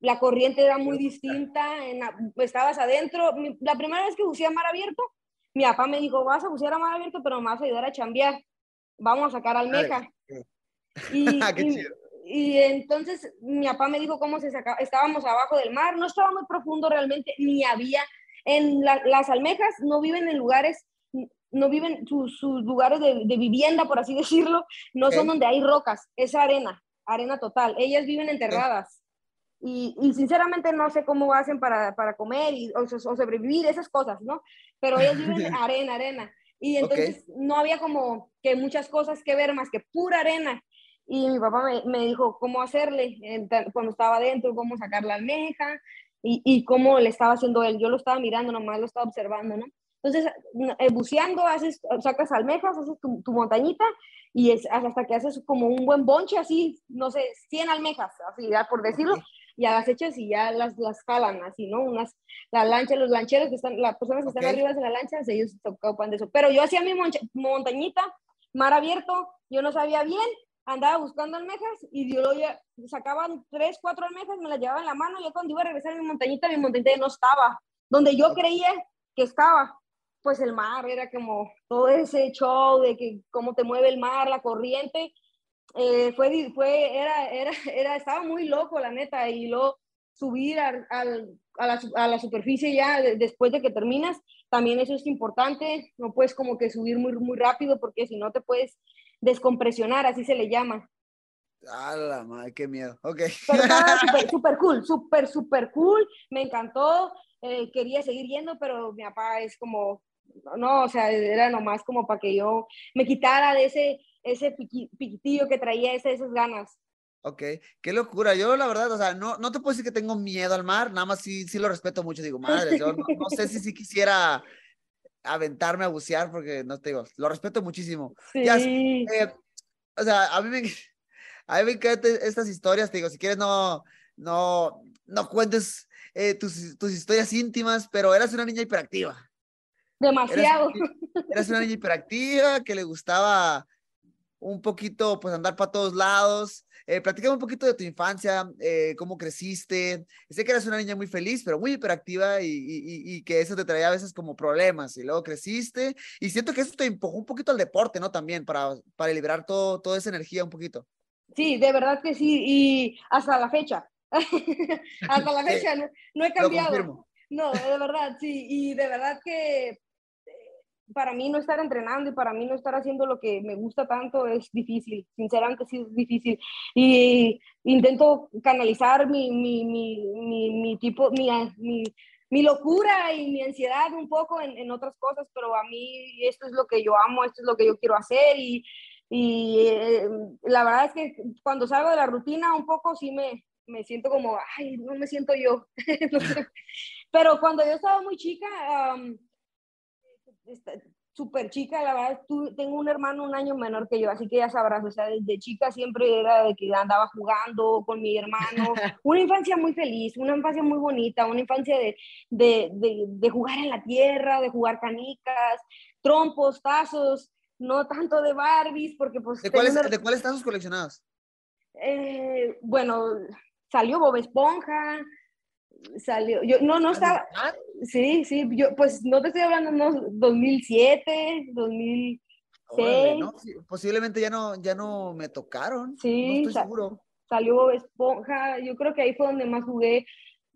la corriente era muy distinta, en la, estabas adentro, mi, la primera vez que buceé a mar abierto, mi papá me dijo, vas a bucear a mar abierto, pero me vas a ayudar a chambear, vamos a sacar almeja, y, Qué chido. Y entonces mi papá me dijo cómo se sacaba, estábamos abajo del mar, no estaba muy profundo realmente, ni había... En la, las almejas no viven en lugares, no viven sus, sus lugares de, de vivienda, por así decirlo, no okay. son donde hay rocas, es arena, arena total, ellas viven enterradas, okay. y, y sinceramente no sé cómo hacen para, para comer y, o, o sobrevivir, esas cosas, ¿no? Pero ellas viven arena, arena, y entonces okay. no había como que muchas cosas que ver más que pura arena. Y mi papá me, me dijo cómo hacerle cuando estaba adentro, cómo sacar la almeja, Y, y cómo le estaba haciendo él, yo lo estaba mirando, nomás lo estaba observando, ¿no? Entonces, eh, buceando, haces, sacas almejas, haces tu, tu montañita, y es hasta que haces como un buen bonche, así, no sé, cien almejas, así, ya por decirlo, okay. ya las echas y ya las, las jalan, así, ¿no? Unas, la lancha, los lancheros, que están, las personas que okay. están arriba de la lancha, ellos se ocupan de eso. Pero yo hacía mi moncha, montañita, mar abierto, yo no sabía bien, andaba buscando almejas y yo lo ya, sacaban tres, cuatro almejas, me las llevaba en la mano y yo cuando iba a regresar a mi montañita, mi montañita no estaba, donde yo creía que estaba, pues el mar era como todo ese show de que cómo te mueve el mar, la corriente, eh, fue, fue, era, era, era, estaba muy loco la neta, y luego subir a, a, a, la, a la superficie ya de, después de que terminas, también eso es importante, no puedes como que subir muy, muy rápido porque si no te puedes descompresionar, así se le llama. ¡A la madre, qué miedo! Okay. Pero estaba super, super cool, super, super cool, me encantó, eh, quería seguir yendo, pero mi papá es como, no, o sea, era nomás como para que yo me quitara de ese, ese piqui, piquitillo que traía, ese, esas ganas. Ok, qué locura, yo la verdad, o sea, no, no te puedo decir que tengo miedo al mar, nada más sí, sí lo respeto mucho, digo, madre, yo no, no sé si sí quisiera... aventarme a bucear, porque no te digo, lo respeto muchísimo. Sí. Ya, eh, o sea, a mí me, a mí me encantan estas historias, te digo, si quieres no, no, no cuentes eh, tus, tus historias íntimas, pero eras una niña hiperactiva. Demasiado. Eras, eras una niña hiperactiva que le gustaba un poquito, pues, andar para todos lados. Eh, platícame un poquito de tu infancia, eh, cómo creciste. Sé que eras una niña muy feliz, pero muy hiperactiva y, y, y que eso te traía a veces como problemas. Y luego creciste y siento que eso te empujó un poquito al deporte, ¿no? También para, para liberar todo, toda esa energía un poquito. Sí, de verdad que sí. Y hasta la fecha. hasta la fecha sí. no, no he cambiado. No, de verdad, sí. Y de verdad que... para mí no estar entrenando y para mí no estar haciendo lo que me gusta tanto es difícil, sinceramente sí es difícil, y intento canalizar mi, mi, mi, mi, mi tipo, mi, mi, mi locura y mi ansiedad un poco en, en otras cosas, pero a mí esto es lo que yo amo, esto es lo que yo quiero hacer, y, Y eh, la verdad es que cuando salgo de la rutina un poco sí me, me siento como, ay, no me siento yo. No sé. Pero cuando yo estaba muy chica, um, súper chica, la verdad, tú, tengo un hermano un año menor que yo, así que ya sabrás, o sea, desde chica siempre era de que andaba jugando con mi hermano. Una infancia muy feliz, una infancia muy bonita, una infancia de, de, de, de jugar en la tierra, de jugar canicas, trompos, tazos. No tanto de Barbies, porque pues... ¿De cuáles una... cuál tazos coleccionados? Eh, bueno, salió Bob Esponja, salió... Yo, no, no estaba... ¿Ah? Sí, sí, yo pues no te estoy hablando de unos dos mil siete, dos mil seis. Órale, ¿no? Posiblemente ya no, ya no me tocaron, sí, no estoy sal, seguro. Salió Bob Esponja, yo creo que ahí fue donde más jugué,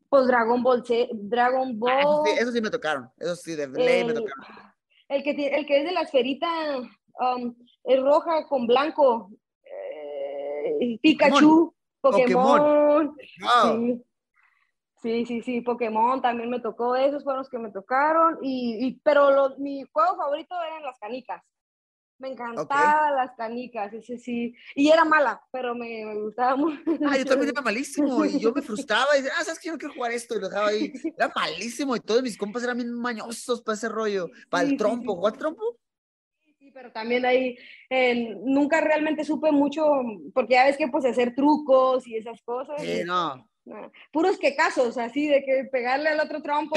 pues Dragon Ball Z, Dragon Ball... Ah, eso, sí, eso sí me tocaron, eso sí de ley eh... me tocaron. El que, el que es de la esferita um, es roja con blanco. Eh, Pikachu, Pokémon. Pokémon. Wow. Sí, sí, sí, Pokémon también me tocó. Esos fueron los que me tocaron. Y, y, pero los, mi juego favorito eran las canicas. Me encantaban okay. las canicas, ese sí. Y era mala, pero me, me gustaba mucho. Ah, yo también era malísimo y yo me frustraba. Y decía, ah, ¿sabes que yo no quiero jugar esto? Y lo dejaba ahí. Era malísimo y todos mis compas eran bien mañosos para ese rollo. Para sí, el trompo. ¿Jugó sí, sí. al trompo? Sí, sí, pero también ahí eh, nunca realmente supe mucho, porque ya ves que pues hacer trucos y esas cosas. Sí, no. No. Puros quecazos, así de que pegarle al otro trompo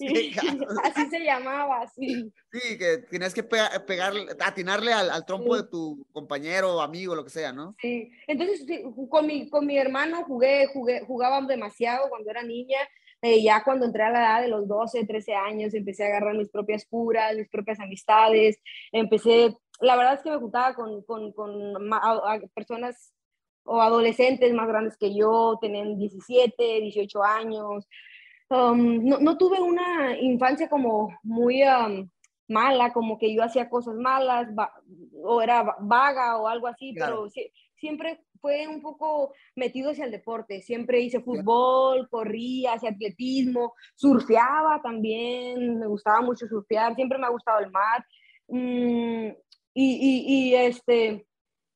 y, y así se llamaba, sí. Sí, que tenías que pega, pegarle, atinarle al, al trompo sí. de tu compañero, amigo, lo que sea, ¿no? Sí, entonces sí, con, mi, con mi hermano jugué, jugué, jugaba demasiado cuando era niña, eh, ya cuando entré a la edad de los doce, trece años empecé a agarrar mis propias curas, mis propias amistades, empecé, la verdad es que me juntaba con, con, con a, a personas o adolescentes más grandes que yo, tenían diecisiete, dieciocho años. Um, no, no tuve una infancia como muy um, mala, como que yo hacía cosas malas, va, o era vaga o algo así, claro. Pero si, siempre fue un poco metido hacia el deporte. Siempre hice fútbol, claro. Corría, hacía atletismo, surfeaba también, me gustaba mucho surfear, siempre me ha gustado el mar. Mm, y, y, y este...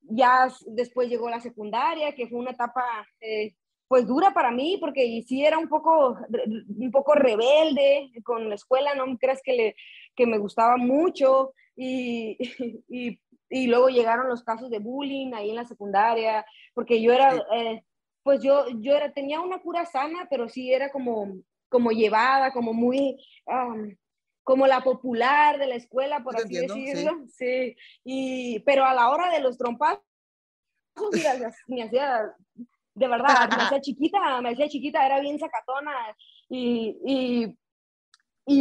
Ya después llegó la secundaria, que fue una etapa eh, pues dura para mí, porque sí era un poco, un poco rebelde con la escuela, no creas que, le, que me gustaba mucho, y, y, y luego llegaron los casos de bullying ahí en la secundaria, porque yo era, eh, pues yo, yo era, tenía una cura sana, pero sí era como, como llevada, como muy... Um, como la popular de la escuela, por así decirlo, sí. sí, y pero a la hora de los trompazos, me hacía, de verdad, me hacía chiquita, me hacía chiquita, era bien sacatona, y, y,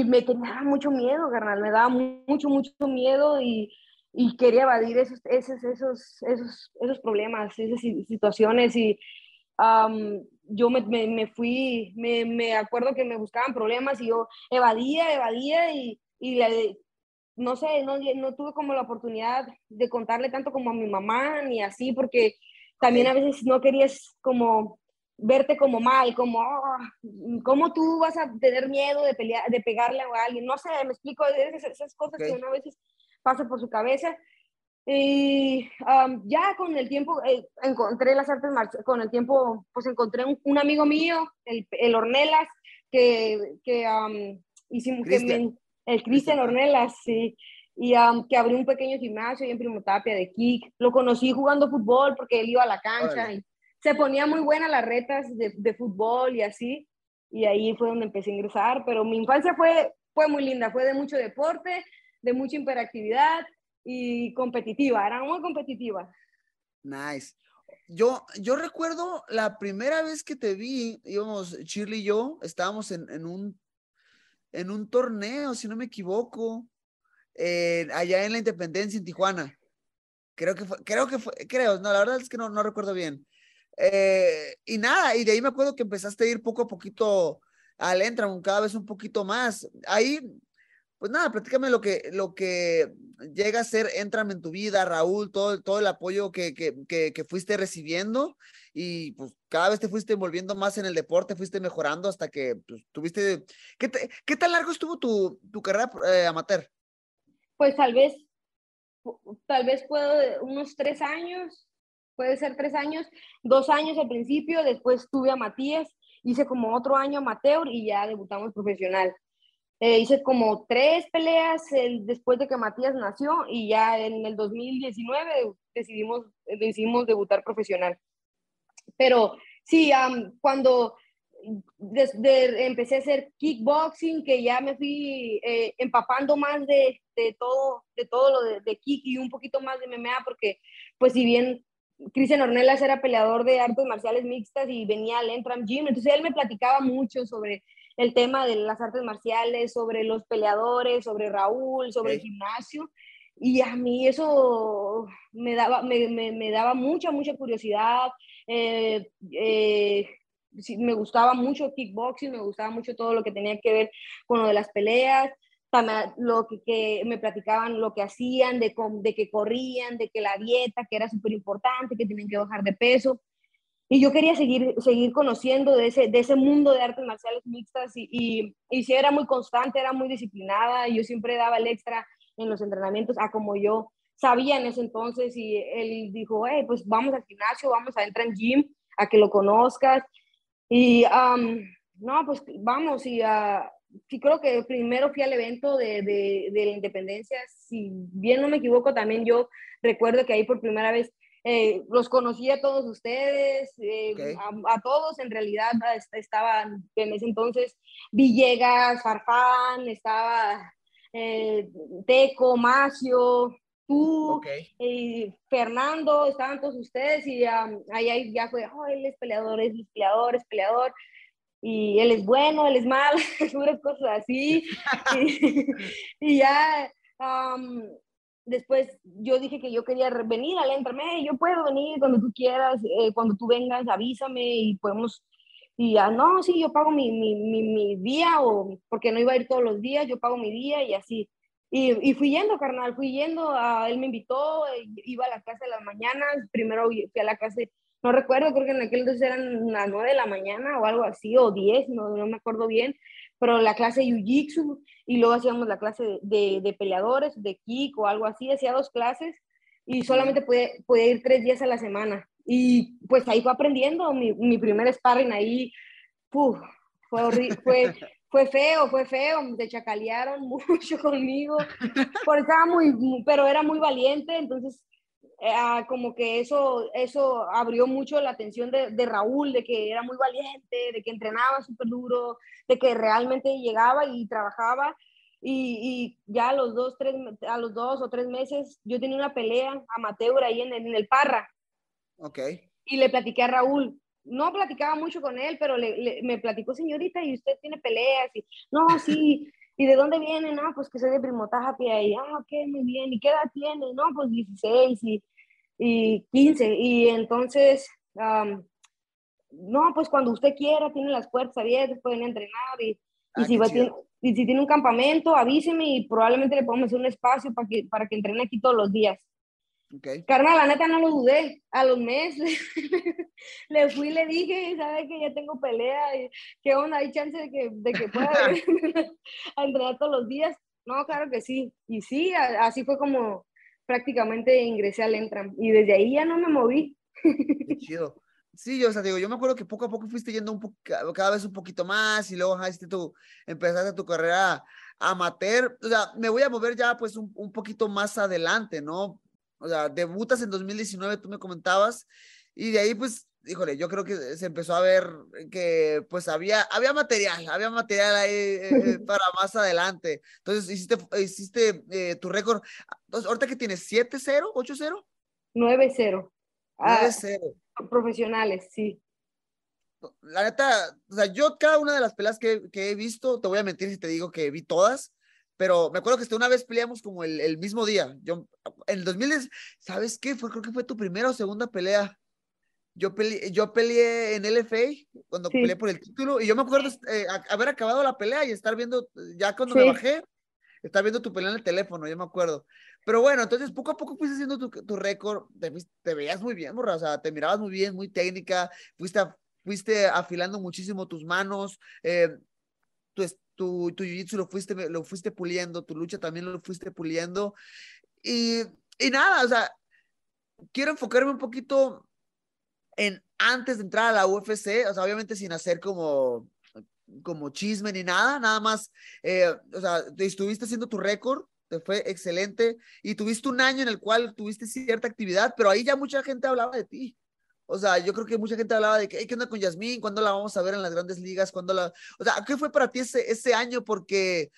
y me tenía mucho miedo, carnal, me daba mucho, mucho miedo, y, y quería evadir esos, esos, esos, esos, esos problemas, esas situaciones, y... Um, yo me, me, me fui, me, me acuerdo que me buscaban problemas y yo evadía, evadía y, y le, no sé, no, no tuve como la oportunidad de contarle tanto como a mi mamá ni así, porque también a veces no querías como verte como mal, como, oh, ¿cómo tú vas a tener miedo de, pelear, de pegarle a alguien? No sé, me explico, esas, esas cosas okay. que uno a veces pasa por su cabeza. Y um, ya con el tiempo eh, encontré las artes marciales, con el tiempo pues encontré un, un amigo mío, el, el Ornelas, que, que um, hicimos, que me, el Cristian Ornelas, sí, y um, que abrió un pequeño gimnasio y en Primotapia de kick, lo conocí jugando fútbol porque él iba a la cancha y se ponía muy buena las retas de, de fútbol y así, y ahí fue donde empecé a ingresar, pero mi infancia fue, fue muy linda, fue de mucho deporte, de mucha hiperactividad, y competitiva, era muy competitiva. Nice. Yo, yo recuerdo la primera vez que te vi, íbamos, Shirley y yo, estábamos en, en, un, en un torneo, si no me equivoco, eh, allá en la Independencia, en Tijuana. Creo que fue, creo que fue, creo, no, la verdad es que no, no recuerdo bien. Eh, y nada, y de ahí me acuerdo que empezaste a ir poco a poquito al Entram, cada vez un poquito más. Ahí... Pues nada, platícame lo que, lo que llega a ser Entram en tu vida, Raúl, todo, todo el apoyo que, que, que, que fuiste recibiendo y pues cada vez te fuiste envolviendo más en el deporte, fuiste mejorando hasta que pues, tuviste... ¿Qué, te, qué tan largo estuvo tu, tu carrera eh, amateur? Pues tal vez tal vez puedo unos tres años, puede ser tres años, dos años al principio, después tuve a Matías, hice como otro año amateur y ya debutamos profesional. Eh, hice como tres peleas el, después de que Matías nació y ya en el dos mil diecinueve decidimos, decidimos debutar profesional. Pero sí, um, cuando desde, empecé a hacer kickboxing, que ya me fui eh, empapando más de, de, todo, de todo lo de, de kick y un poquito más de M M A, porque pues si bien Cristian Ornelas era peleador de artes marciales mixtas y venía al Entram Gym, entonces él me platicaba mucho sobre el tema de las artes marciales, sobre los peleadores, sobre Raúl, sobre el gimnasio, y a mí eso me daba, me, me, me daba mucha, mucha curiosidad, eh, eh, me gustaba mucho kickboxing, me gustaba mucho todo lo que tenía que ver con lo de las peleas, lo que, que me platicaban, lo que hacían, de, de que corrían, de que la dieta, que era súper importante, que tenían que bajar de peso. Y yo quería seguir, seguir conociendo de ese, de ese mundo de artes marciales mixtas y, y, y sí, era muy constante, era muy disciplinada. Yo siempre daba el extra en los entrenamientos, a como yo sabía en ese entonces. Y él dijo, hey, pues vamos al gimnasio, vamos a Entram Gym, a que lo conozcas. Y um, no, pues vamos y... Uh, sí, creo que primero fui al evento de, de, de la Independencia, si bien no me equivoco, también yo recuerdo que ahí por primera vez eh, los conocí a todos ustedes, eh, okay. a, a todos en realidad, estaban en ese entonces Villegas, Farfán, estaba eh, Teco, Macio, tú, okay. eh, Fernando, estaban todos ustedes y um, ahí, ahí ya fue, oh, él es peleador, es peleador, es peleador. Y él es bueno, él es malo, puras cosas así. y, y ya um, después yo dije que yo quería venir al Entram, yo puedo venir cuando tú quieras, eh, cuando tú vengas avísame y podemos, y ya no, sí, yo pago mi, mi, mi, mi día, o porque no iba a ir todos los días, yo pago mi día y así. Y, y fui yendo, carnal, fui yendo, uh, él me invitó, eh, iba a la casa de las mañanas, primero fui a la casa de... No recuerdo, creo que en aquel entonces eran las nueve de la mañana o algo así, o diez, no, no me acuerdo bien, pero la clase de jiu-jitsu, y luego hacíamos la clase de, de, de peleadores, de kick o algo así, hacía dos clases, y solamente podía, podía ir tres días a la semana, y pues ahí fue aprendiendo, mi, mi primer sparring ahí, puf, fue horrible, fue... Fue feo, fue feo, se chacalearon mucho conmigo, porque estaba muy, muy, pero era muy valiente, entonces eh, como que eso, eso abrió mucho la atención de, de Raúl, de que era muy valiente, de que entrenaba súper duro, de que realmente llegaba y trabajaba, y, y ya a los, dos, tres, a los dos o tres meses yo tenía una pelea amateur ahí en, en el Parra, okay. Y le platiqué a Raúl. No platicaba mucho con él, pero le, le, me platicó, señorita, ¿y usted tiene peleas? Y, no, sí, ¿y de dónde viene? No, pues que soy de Primotapia. Y, ah, ok, muy bien, ¿y qué edad tiene? No, pues dieciséis y, y quince, y entonces, um, no, pues cuando usted quiera, tiene las puertas abiertas, pueden entrenar, y, ah, y, si va, tiene, y si tiene un campamento, avíseme, y probablemente le podemos hacer un espacio para que, para que entrene aquí todos los días. Okay. Carnal, la neta no lo dudé, a los meses le fui y le dije, ¿sabes que ya tengo pelea? Y, ¿qué onda? ¿Hay chance de que, de que pueda a entrenar todos los días? No, claro que sí, y sí, a, así fue como prácticamente ingresé al Entram, y desde ahí ya no me moví. Qué chido. Sí, yo, o sea, digo, yo me acuerdo que poco a poco fuiste yendo un po cada vez un poquito más, y luego tu, empezaste tu carrera amateur, o sea, me voy a mover ya pues un, un poquito más adelante, ¿no? O sea, debutas en dos mil diecinueve, tú me comentabas, y de ahí, pues, híjole, yo creo que se empezó a ver que, pues, había, había material, había material ahí eh, para más adelante. Entonces, hiciste, hiciste eh, tu récord. Entonces, ¿ahorita que tienes? ¿siete cero? ¿ocho cero? nueve cero. nueve cero. Ah, profesionales, sí. La neta, o sea, yo cada una de las peleas que, que he visto, te voy a mentir si te digo que vi todas, pero me acuerdo que hasta una vez peleamos como el, el mismo día. Yo, en el dos mil diez, ¿sabes qué? Fue, creo que fue tu primera o segunda pelea. Yo peleé, yo peleé en L F A, cuando sí. peleé por el título, y yo me acuerdo eh, haber acabado la pelea y estar viendo, ya cuando sí. me bajé, estar viendo tu pelea en el teléfono, yo me acuerdo. Pero bueno, entonces poco a poco fuiste haciendo tu, tu récord, te, te veías muy bien, morra, o sea, te mirabas muy bien, muy técnica, fuiste, fuiste afilando muchísimo tus manos, eh, tu tu, tu jiu-jitsu lo fuiste, lo fuiste puliendo, tu lucha también lo fuiste puliendo, y Y nada, o sea, quiero enfocarme un poquito en antes de entrar a la U F C, o sea, obviamente sin hacer como, como chisme ni nada, nada más, eh, o sea, te estuviste haciendo tu récord, te fue excelente, y tuviste un año en el cual tuviste cierta actividad, pero ahí ya mucha gente hablaba de ti. O sea, yo creo que mucha gente hablaba de que, hey, ¿qué onda con Yazmin? ¿Cuándo la vamos a ver en las grandes ligas? ¿Cuándo la...? O sea, ¿qué fue para ti ese, ese año? Porque,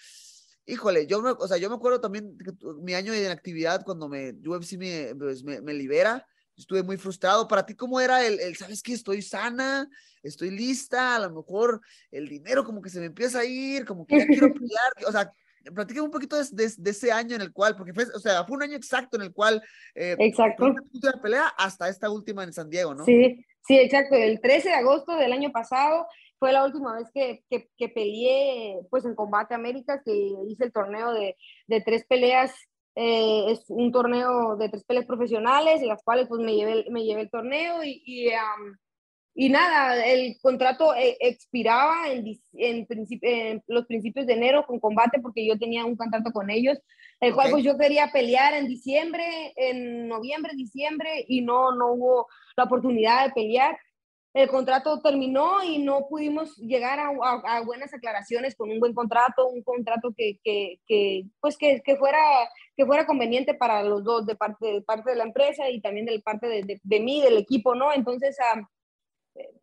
híjole, yo me, o sea, yo me acuerdo también que mi año de inactividad, cuando me, U F C me, pues, me, me libera, estuve muy frustrado. ¿Para ti cómo era el, el, sabes qué? Estoy sana, estoy lista, a lo mejor el dinero como que se me empieza a ir, como que ya quiero pelear. O sea, platíqueme un poquito de, de, de ese año en el cual, porque fue, o sea, fue un año exacto en el cual eh, exacto. De la pelea hasta esta última en San Diego, ¿no? Sí, sí, exacto. El trece de agosto del año pasado fue la última vez que, que, que peleé pues en Combate América, que hice el torneo de, de tres peleas, eh, es un torneo de tres peleas profesionales, en las cuales pues me llevé, me llevé el torneo y... y um, Y nada, el contrato expiraba en, en, en los principios de enero con Combate, porque yo tenía un contrato con ellos, el okay. cual pues yo quería pelear en diciembre, en noviembre, diciembre, y no, no hubo la oportunidad de pelear. El contrato terminó y no pudimos llegar a, a, a buenas aclaraciones con un buen contrato, un contrato que, que, que, pues que, que, fuera, que fuera conveniente para los dos, de parte, de parte de la empresa y también de parte de, de, de mí, del equipo, ¿no? Entonces... Um,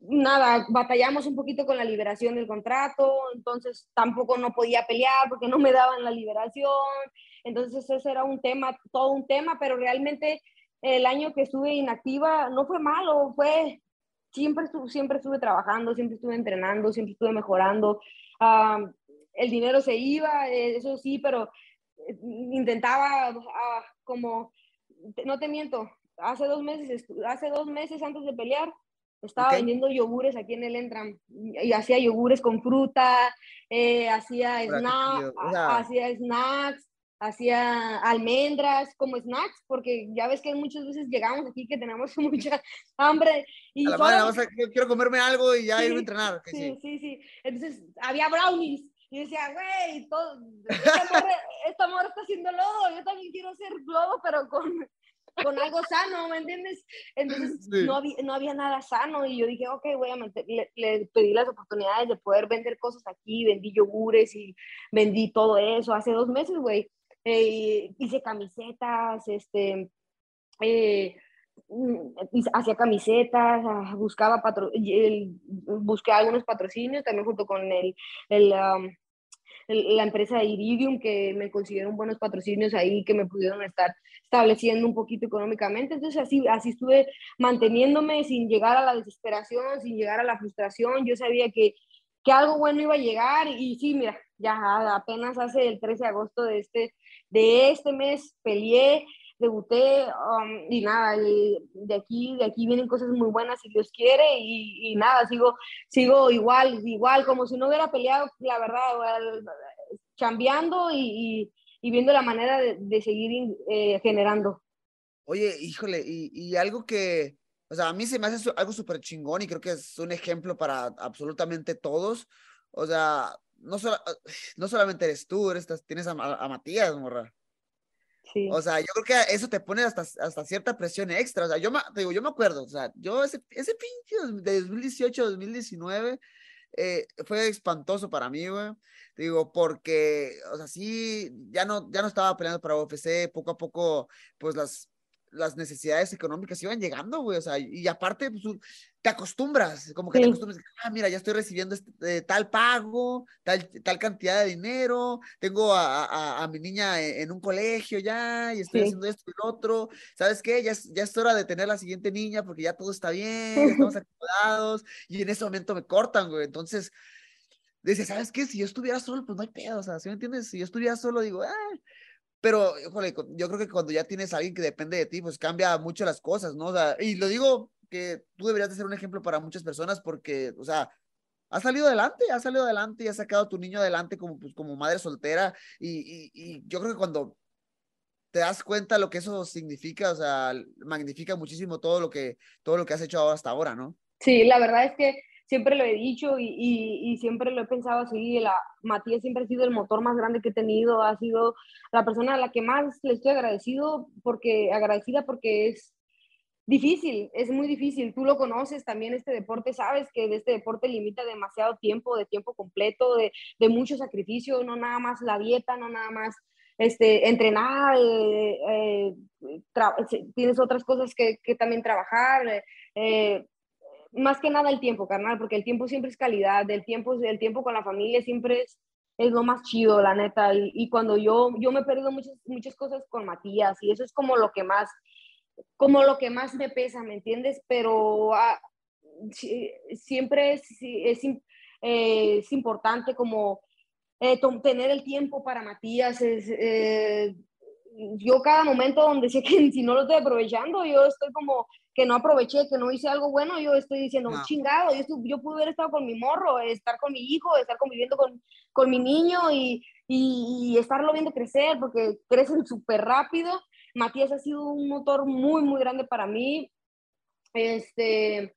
nada, batallamos un poquito con la liberación del contrato, entonces tampoco no podía pelear porque no me daban la liberación, entonces ese era un tema, todo un tema, pero realmente el año que estuve inactiva no fue malo, fue, siempre, siempre estuve trabajando, siempre estuve entrenando, siempre estuve mejorando, uh, el dinero se iba, eso sí, pero intentaba uh, como, no te miento, hace dos meses, hace dos meses antes de pelear, estaba okay. vendiendo yogures aquí en el Entram, y hacía yogures con fruta, eh, hacía, snack, yeah. hacía snacks, hacía almendras como snacks, porque ya ves que muchas veces llegamos aquí que tenemos mucha hambre. Y a la solo... madre, o sea, yo quiero comerme algo y ya sí, irme a entrenar. Sí, sí, sí, sí. Entonces había brownies, y decía, güey, todo... esta morra está haciendo lodo, yo también quiero hacer lodo, pero con... con algo sano, ¿me entiendes? Entonces sí. no, había, no había nada sano y yo dije, ok, voy a mantener, le, le pedí las oportunidades de poder vender cosas aquí, vendí yogures y vendí todo eso, hace dos meses, güey, eh, hice camisetas, este, eh, hacía camisetas, buscaba, patro, el, busqué algunos patrocinios, también junto con el, el um, la empresa de Iridium, que me consiguieron buenos patrocinios ahí, que me pudieron estar estableciendo un poquito económicamente, entonces así, así estuve manteniéndome sin llegar a la desesperación, sin llegar a la frustración, yo sabía que, que algo bueno iba a llegar, y sí, mira, ya apenas hace el trece de agosto de este, de este mes, peleé, debuté, um, y nada, y de aquí, de aquí vienen cosas muy buenas si Dios quiere, y, y nada, sigo, sigo igual, igual, como si no hubiera peleado, la verdad, chambeando y, y, y viendo la manera de, de seguir eh, generando. Oye, híjole, y, y algo que, o sea, a mí se me hace algo súper chingón, y creo que es un ejemplo para absolutamente todos, o sea, no, so, no solamente eres tú, eres, tienes a, a Matías, morra. Sí. O sea, yo creo que eso te pone hasta, hasta cierta presión extra, o sea, yo me, te digo, yo me acuerdo, o sea, yo ese, ese pinche de dos mil dieciocho, dos mil diecinueve eh, fue espantoso para mí, güey, te digo, porque, o sea, sí, ya no, ya no estaba peleando para U F C, poco a poco, pues, las, las necesidades económicas iban llegando, güey, o sea, y aparte, pues, te acostumbras, como que sí. te acostumbras, ah, mira, ya estoy recibiendo este, eh, tal pago, tal, tal cantidad de dinero, tengo a, a, a mi niña en, en un colegio ya, y estoy sí. haciendo esto y lo otro, ¿sabes qué? Ya es, ya es hora de tener la siguiente niña, porque ya todo está bien, ya estamos acomodados, y en ese momento me cortan, güey, entonces, dice, ¿sabes qué? Si yo estuviera solo, pues no hay pedo, o sea, ¿sí me entiendes? Si yo estuviera solo, digo, ah, pero, híjole, yo creo que cuando ya tienes a alguien que depende de ti, pues cambia mucho las cosas, ¿no? O sea, y lo digo que tú deberías de ser un ejemplo para muchas personas porque, o sea, has salido adelante, has salido adelante y has sacado a tu niño adelante como, pues, como madre soltera y, y, y yo creo que cuando te das cuenta lo que eso significa, o sea, magnifica muchísimo todo lo que, todo lo que has hecho ahora hasta ahora, ¿no? Sí, la verdad es que siempre lo he dicho y, y, y siempre lo he pensado así, la, Matías siempre ha sido el motor más grande que he tenido, ha sido la persona a la que más le estoy agradecido porque, agradecida porque es difícil, es muy difícil, tú lo conoces también este deporte, sabes que de este deporte limita demasiado tiempo, de tiempo completo, de, de mucho sacrificio, no nada más la dieta, no nada más este, entrenar, eh, eh, tienes otras cosas que, que también trabajar, eh, eh, más que nada el tiempo, carnal, porque el tiempo siempre es calidad, el tiempo, el tiempo con la familia siempre es, es lo más chido, la neta, y, y cuando yo, yo me he perdido muchas, muchas cosas con Matías, y eso es como lo que más, como lo que más me pesa, ¿me entiendes? Pero ah, siempre es, es, eh, es importante como eh, tener el tiempo para Matías, es... Eh, yo cada momento donde sé que si no lo estoy aprovechando, yo estoy como que no aproveché, que no hice algo bueno, yo estoy diciendo, no. chingado, yo, estoy, yo pude haber estado con mi morro, estar con mi hijo, estar conviviendo con, con mi niño y, y, y estarlo viendo crecer, porque crecen súper rápido. Matías ha sido un motor muy, muy grande para mí. Este,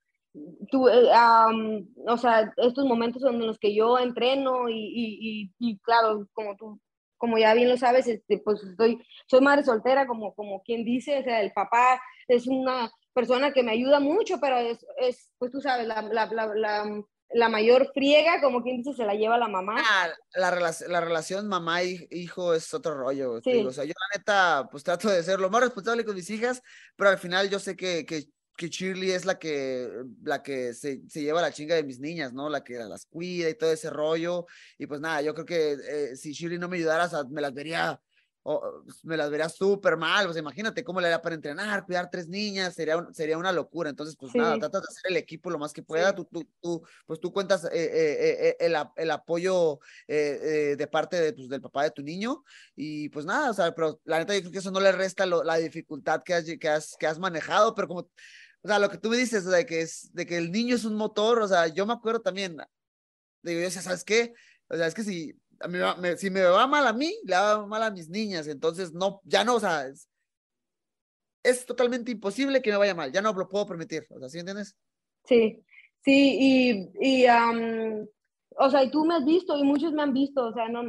tú, um, o sea, estos momentos en los que yo entreno y, y, y, y claro, como tú, como ya bien lo sabes, este, pues estoy, soy madre soltera, como, como quien dice, o sea, el papá es una persona que me ayuda mucho, pero es, es pues tú sabes, la, la, la, la, la mayor friega, como quien dice, se la lleva la mamá. Ah, la, relac la relación mamá-hijo es otro rollo, sí. Digo, o sea, yo la neta, pues trato de ser lo más responsable con mis hijas, pero al final yo sé que... que que Shirley es la que, la que se, se lleva la chinga de mis niñas, ¿no? La que las cuida y todo ese rollo, y pues nada, yo creo que eh, si Shirley no me ayudara, o sea, me las vería, oh, me las vería súper mal, pues imagínate cómo le haría para entrenar, cuidar tres niñas, sería, un, sería una locura, entonces pues sí. nada, trata de hacer el equipo lo más que pueda, sí. tú, tú, tú, pues tú cuentas eh, eh, eh, el, el apoyo eh, eh, de parte de, pues, del papá de tu niño, y pues nada, o sea, pero la neta yo creo que eso no le resta lo, la dificultad que has, que, has, que has manejado, pero como... O sea, lo que tú me dices, o sea, de, que es, de que el niño es un motor, o sea, yo me acuerdo también, digo, yo decía, ¿sabes qué? O sea, es que si, a mí, me, si me va mal a mí, le va mal a mis niñas, entonces no, ya no, o sea, es, es totalmente imposible que me vaya mal, ya no lo puedo permitir, o sea, ¿sí entiendes? Sí, sí, y, y um, o sea, y tú me has visto y muchos me han visto, o sea, no,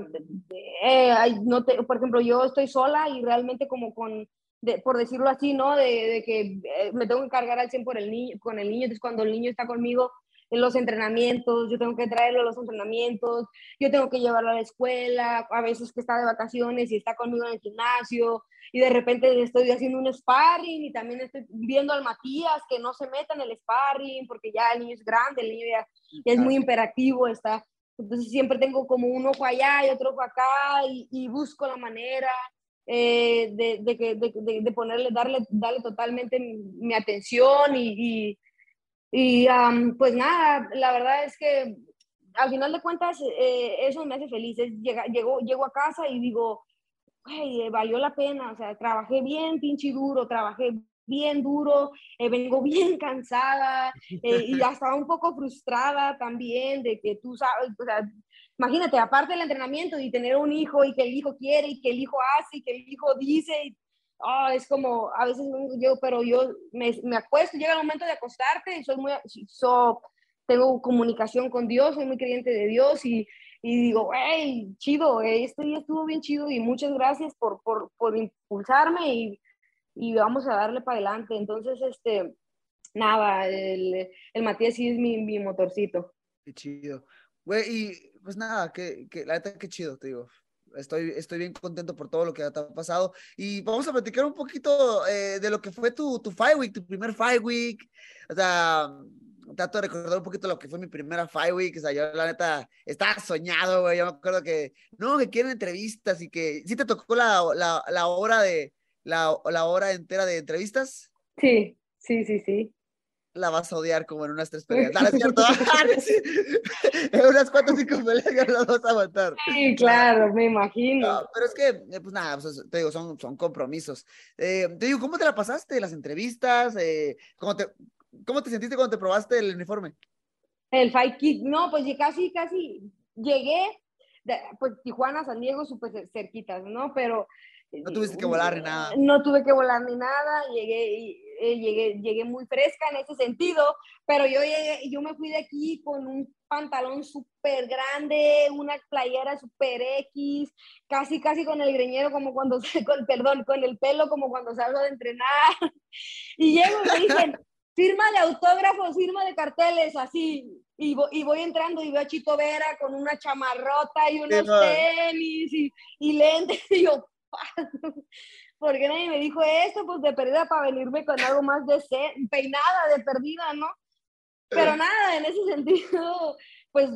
eh, no te, por ejemplo, yo estoy sola y realmente como con... De, por decirlo así, ¿no? De, de que me tengo que cargar al cien por el niño, con el niño, entonces cuando el niño está conmigo en los entrenamientos, yo tengo que traerlo a los entrenamientos, yo tengo que llevarlo a la escuela, a veces que está de vacaciones y está conmigo en el gimnasio, y de repente estoy haciendo un sparring y también estoy viendo al Matías que no se meta en el sparring porque ya el niño es grande, el niño ya, ya es muy imperativo, está, entonces siempre tengo como un ojo allá y otro ojo acá y, y busco la manera. Eh, de, de, que, de, de, de ponerle, darle, darle totalmente mi, mi atención y, y, y um, pues nada, la verdad es que al final de cuentas eh, eso me hace feliz, es, llega, llego, llego a casa y digo, güey, valió la pena, o sea, trabajé bien pinche duro, trabajé bien duro, eh, vengo bien cansada eh, y hasta un poco frustrada también de que tú sabes, o sea, imagínate, aparte del entrenamiento y tener un hijo y que el hijo quiere y que el hijo hace y que el hijo dice, y, oh, es como, a veces yo, pero yo me, me acuesto, llega el momento de acostarte y soy muy, so, tengo comunicación con Dios, soy muy creyente de Dios y, y digo, hey, chido, esto ya estuvo bien chido y muchas gracias por, por, por impulsarme y, y vamos a darle para adelante. Entonces, este, nada, el, el Matías sí es mi, mi motorcito. Qué chido. Güey, y pues nada, que, que la neta qué chido, te digo. Estoy, estoy bien contento por todo lo que ha pasado. Y vamos a platicar un poquito eh, de lo que fue tu, tu Fight Week, tu primer Fight Week. O sea, trato de recordar un poquito lo que fue mi primera Fight Week. O sea, yo la neta estaba soñado, güey. Yo me acuerdo que, no, que quieren entrevistas y que... ¿Sí te tocó la, la, la, hora, de, la, la hora entera de entrevistas? Sí, sí, sí, sí. La vas a odiar como en unas tres peleas. No, no es cierto. En unas cuatro o cinco peleas la vas a matar. Sí, claro, me imagino. No, pero es que, pues nada, pues, te digo, son, son compromisos. Eh, te digo, ¿cómo te la pasaste? ¿Las entrevistas? Eh, ¿cómo, te, ¿Cómo te sentiste cuando te probaste el uniforme? El Fight Kit. No, pues casi, casi llegué. De, pues Tijuana, San Diego, súper cerquitas, ¿no? Pero... No tuviste que volar ni nada. No tuve que volar ni nada. Llegué y... eh, llegué, llegué muy fresca en ese sentido, pero yo, llegué, yo me fui de aquí con un pantalón súper grande, una playera súper X, casi casi con el greñero como cuando, con, perdón, con el pelo como cuando salgo de entrenar, y llego y me dicen, fírmale autógrafos, fírmale carteles, así, y, vo y voy entrando y veo a Chito Vera con una chamarrota y unos sí, tenis y, y lentes, y yo, ¿por qué nadie me dijo esto? Pues de perdida para venirme con algo más de peinada, de perdida, ¿no? Pero nada, en ese sentido, pues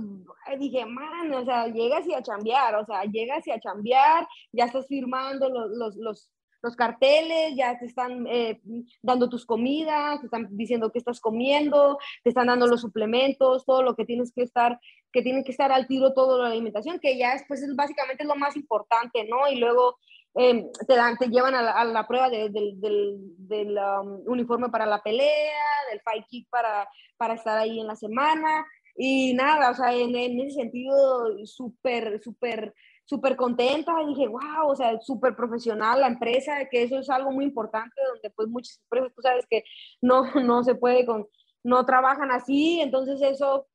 dije, man, o sea, llegas y a chambear, o sea, llegas y a chambear, ya estás firmando los, los, los, los carteles, ya te están eh, dando tus comidas, te están diciendo qué estás comiendo, te están dando los suplementos, todo lo que tienes que estar, que tienes que estar al tiro, toda la alimentación, que ya es, pues, es básicamente lo más importante, ¿no? Y luego... Eh, te, dan, te llevan a la, a la prueba de, de, de, del, del um, uniforme para la pelea, del fight kick para, para estar ahí en la semana, y nada, o sea, en, en ese sentido súper, súper, súper contenta, y dije, wow, o sea, súper profesional la empresa, que eso es algo muy importante, donde pues muchas empresas, tú sabes que no, no se puede, con, no trabajan así, entonces eso...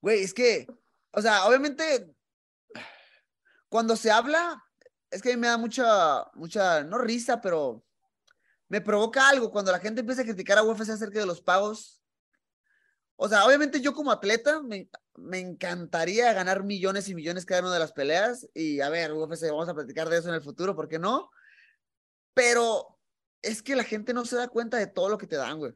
Güey, es que, o sea, obviamente... Cuando se habla, es que a mí me da mucha, mucha, no risa, pero me provoca algo cuando la gente empieza a criticar a U F C acerca de los pagos. O sea, obviamente yo como atleta me, me encantaría ganar millones y millones cada una de las peleas. Y a ver, U F C, vamos a platicar de eso en el futuro, ¿por qué no? Pero es que la gente no se da cuenta de todo lo que te dan, güey.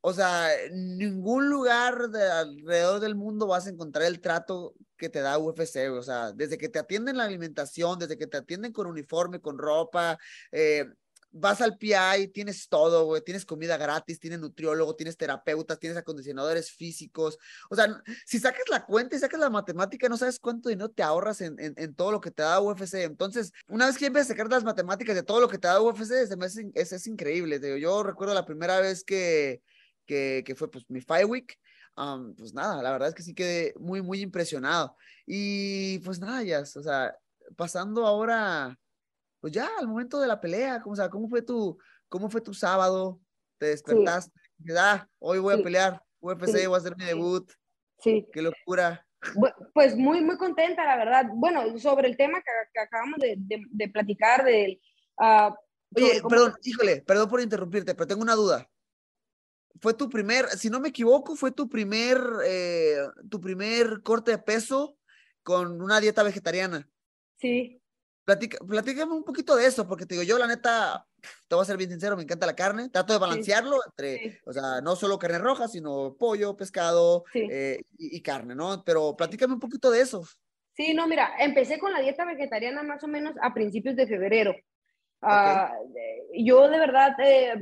O sea, ningún lugar de alrededor del mundo vas a encontrar el trato que te da U F C, o sea, desde que te atienden la alimentación, desde que te atienden con uniforme, con ropa, eh, vas al P I, tienes todo, güey, tienes comida gratis, tienes nutriólogo, tienes terapeutas, tienes acondicionadores físicos, o sea, si sacas la cuenta y sacas la matemática, no sabes cuánto dinero te ahorras en, en, en todo lo que te da U F C, entonces, una vez que empiezas a sacar las matemáticas de todo lo que te da U F C, se me hace, es, es increíble, digo, yo recuerdo la primera vez que, que, que fue, pues, mi Fight Week. Um, pues nada, la verdad es que sí quedé muy, muy impresionado. Y pues nada, ya, o sea, pasando ahora, pues ya al momento de la pelea, como, o sea, ¿cómo fue tu, cómo fue tu sábado? ¿Te despertaste? Sí. Ah, hoy voy sí. a pelear, U F C, sí. voy a hacer mi debut. Sí. Qué locura. Pues muy, muy contenta, la verdad. Bueno, sobre el tema que, que acabamos de, de, de platicar, del... Uh, Oye, cómo... perdón, híjole, perdón por interrumpirte, pero tengo una duda. Fue tu primer, si no me equivoco, fue tu primer, eh, tu primer corte de peso con una dieta vegetariana. Sí. Platica, platícame un poquito de eso, porque te digo, yo la neta, te voy a ser bien sincero, me encanta la carne, trato de balancearlo sí. entre, sí. o sea, no solo carne roja, sino pollo, pescado sí. eh, y, y carne, ¿no? Pero platícame un poquito de eso. Sí, no, mira, empecé con la dieta vegetariana más o menos a principios de febrero. Okay. Uh, yo de verdad... Eh,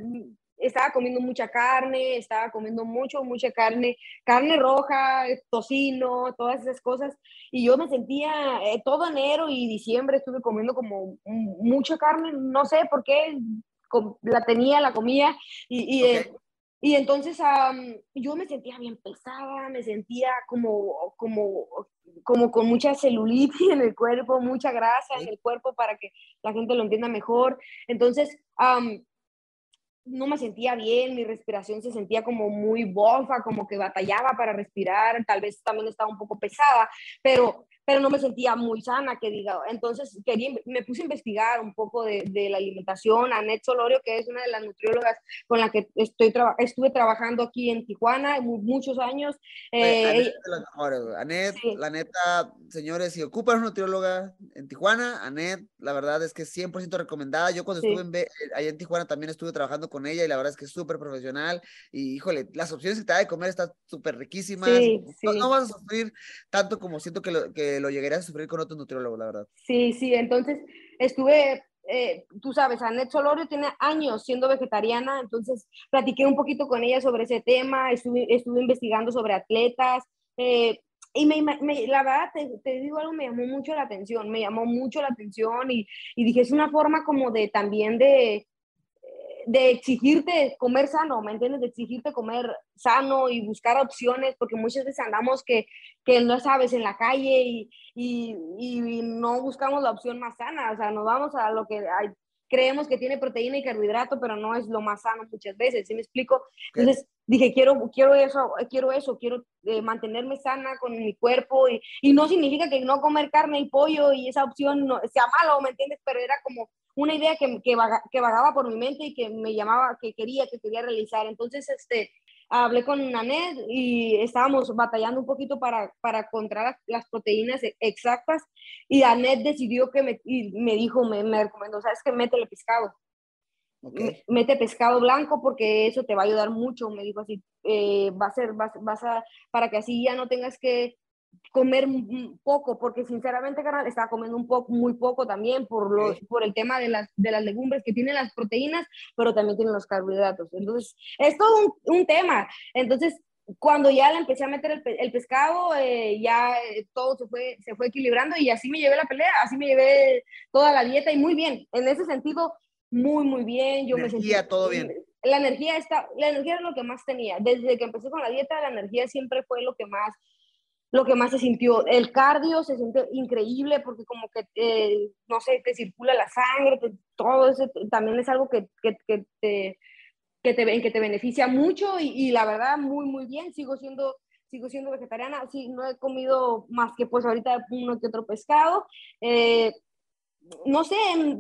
Estaba comiendo mucha carne, estaba comiendo mucho, mucha carne, carne roja, tocino, todas esas cosas. Y yo me sentía, eh, todo enero y diciembre estuve comiendo como mucha carne, no sé por qué, la tenía, la comía. Y, y, okay. eh, y entonces um, yo me sentía bien pesada, me sentía como, como, como con mucha celulitis en el cuerpo, mucha grasa en el cuerpo, para que la gente lo entienda mejor. Entonces... Um, no me sentía bien, mi respiración se sentía como muy bofa, como que batallaba para respirar, tal vez también estaba un poco pesada, pero, pero no me sentía muy sana, que diga. Entonces quería, me puse a investigar un poco de, de la alimentación. Annette Solorio, que es una de las nutriólogas con la que estoy traba, estuve trabajando aquí en Tijuana muchos años. Eh, Annette, la, Annette sí. la neta, señores, si ocupan una nutrióloga en Tijuana, Annette, la verdad es que es cien por ciento recomendada. Yo cuando sí. estuve en B, allá en Tijuana también estuve trabajando con ella, y la verdad es que es súper profesional, y híjole, las opciones que te da de comer están súper riquísimas. Sí, sí. No, no vas a sufrir tanto como siento que lo, que lo llegarías a sufrir con otro nutriólogo, la verdad. Sí, sí, entonces estuve, eh, tú sabes, Annette Solorio tiene años siendo vegetariana, entonces platiqué un poquito con ella sobre ese tema, estuve, estuve investigando sobre atletas, eh, y me, me, la verdad, te, te digo algo, me llamó mucho la atención, me llamó mucho la atención, y, y dije, es una forma como de también de... de exigirte comer sano, ¿me entiendes? De exigirte comer sano y buscar opciones, porque muchas veces andamos que, que no sabes, en la calle y, y, y no buscamos la opción más sana, o sea, nos vamos a lo que hay, creemos que tiene proteína y carbohidrato, pero no es lo más sano muchas veces, ¿sí me explico? Okay. Entonces dije, quiero, quiero eso, quiero, eso, quiero eh, mantenerme sana con mi cuerpo, y, y no significa que no comer carne y pollo y esa opción no, sea malo, ¿me entiendes? Pero era como una idea que, que, vaga, que vagaba por mi mente y que me llamaba, que quería, que quería realizar. Entonces, este... hablé con Annette y estábamos batallando un poquito para, para encontrar las proteínas exactas, y Annette decidió que me, y me dijo, me, me recomendó, sabes que métele pescado, okay. Mete pescado blanco porque eso te va a ayudar mucho, me dijo así, eh, va a ser, vas, vas a, para que así ya no tengas que comer poco, porque sinceramente, carnal, estaba comiendo un poco, muy poco también por, los, por el tema de las, de las legumbres que tienen las proteínas, pero también tienen los carbohidratos. Entonces, es todo un, un tema. Entonces, cuando ya le empecé a meter el, el pescado, eh, ya eh, todo se fue, se fue equilibrando, y así me llevé la pelea, así me llevé toda la dieta, y muy bien. En ese sentido, muy, muy bien. Yo energía, me sentí, todo bien. La energía, está, la energía es lo que más tenía. Desde que empecé con la dieta, la energía siempre fue lo que más... lo que más se sintió. El cardio se siente increíble porque como que, eh, no sé, te circula la sangre, te, todo eso también es algo que, que, que, te, que, te, que te beneficia mucho, y, y la verdad, muy, muy bien. Sigo siendo, sigo siendo vegetariana, sí, no he comido más que pues ahorita uno que otro pescado. Eh, no sé,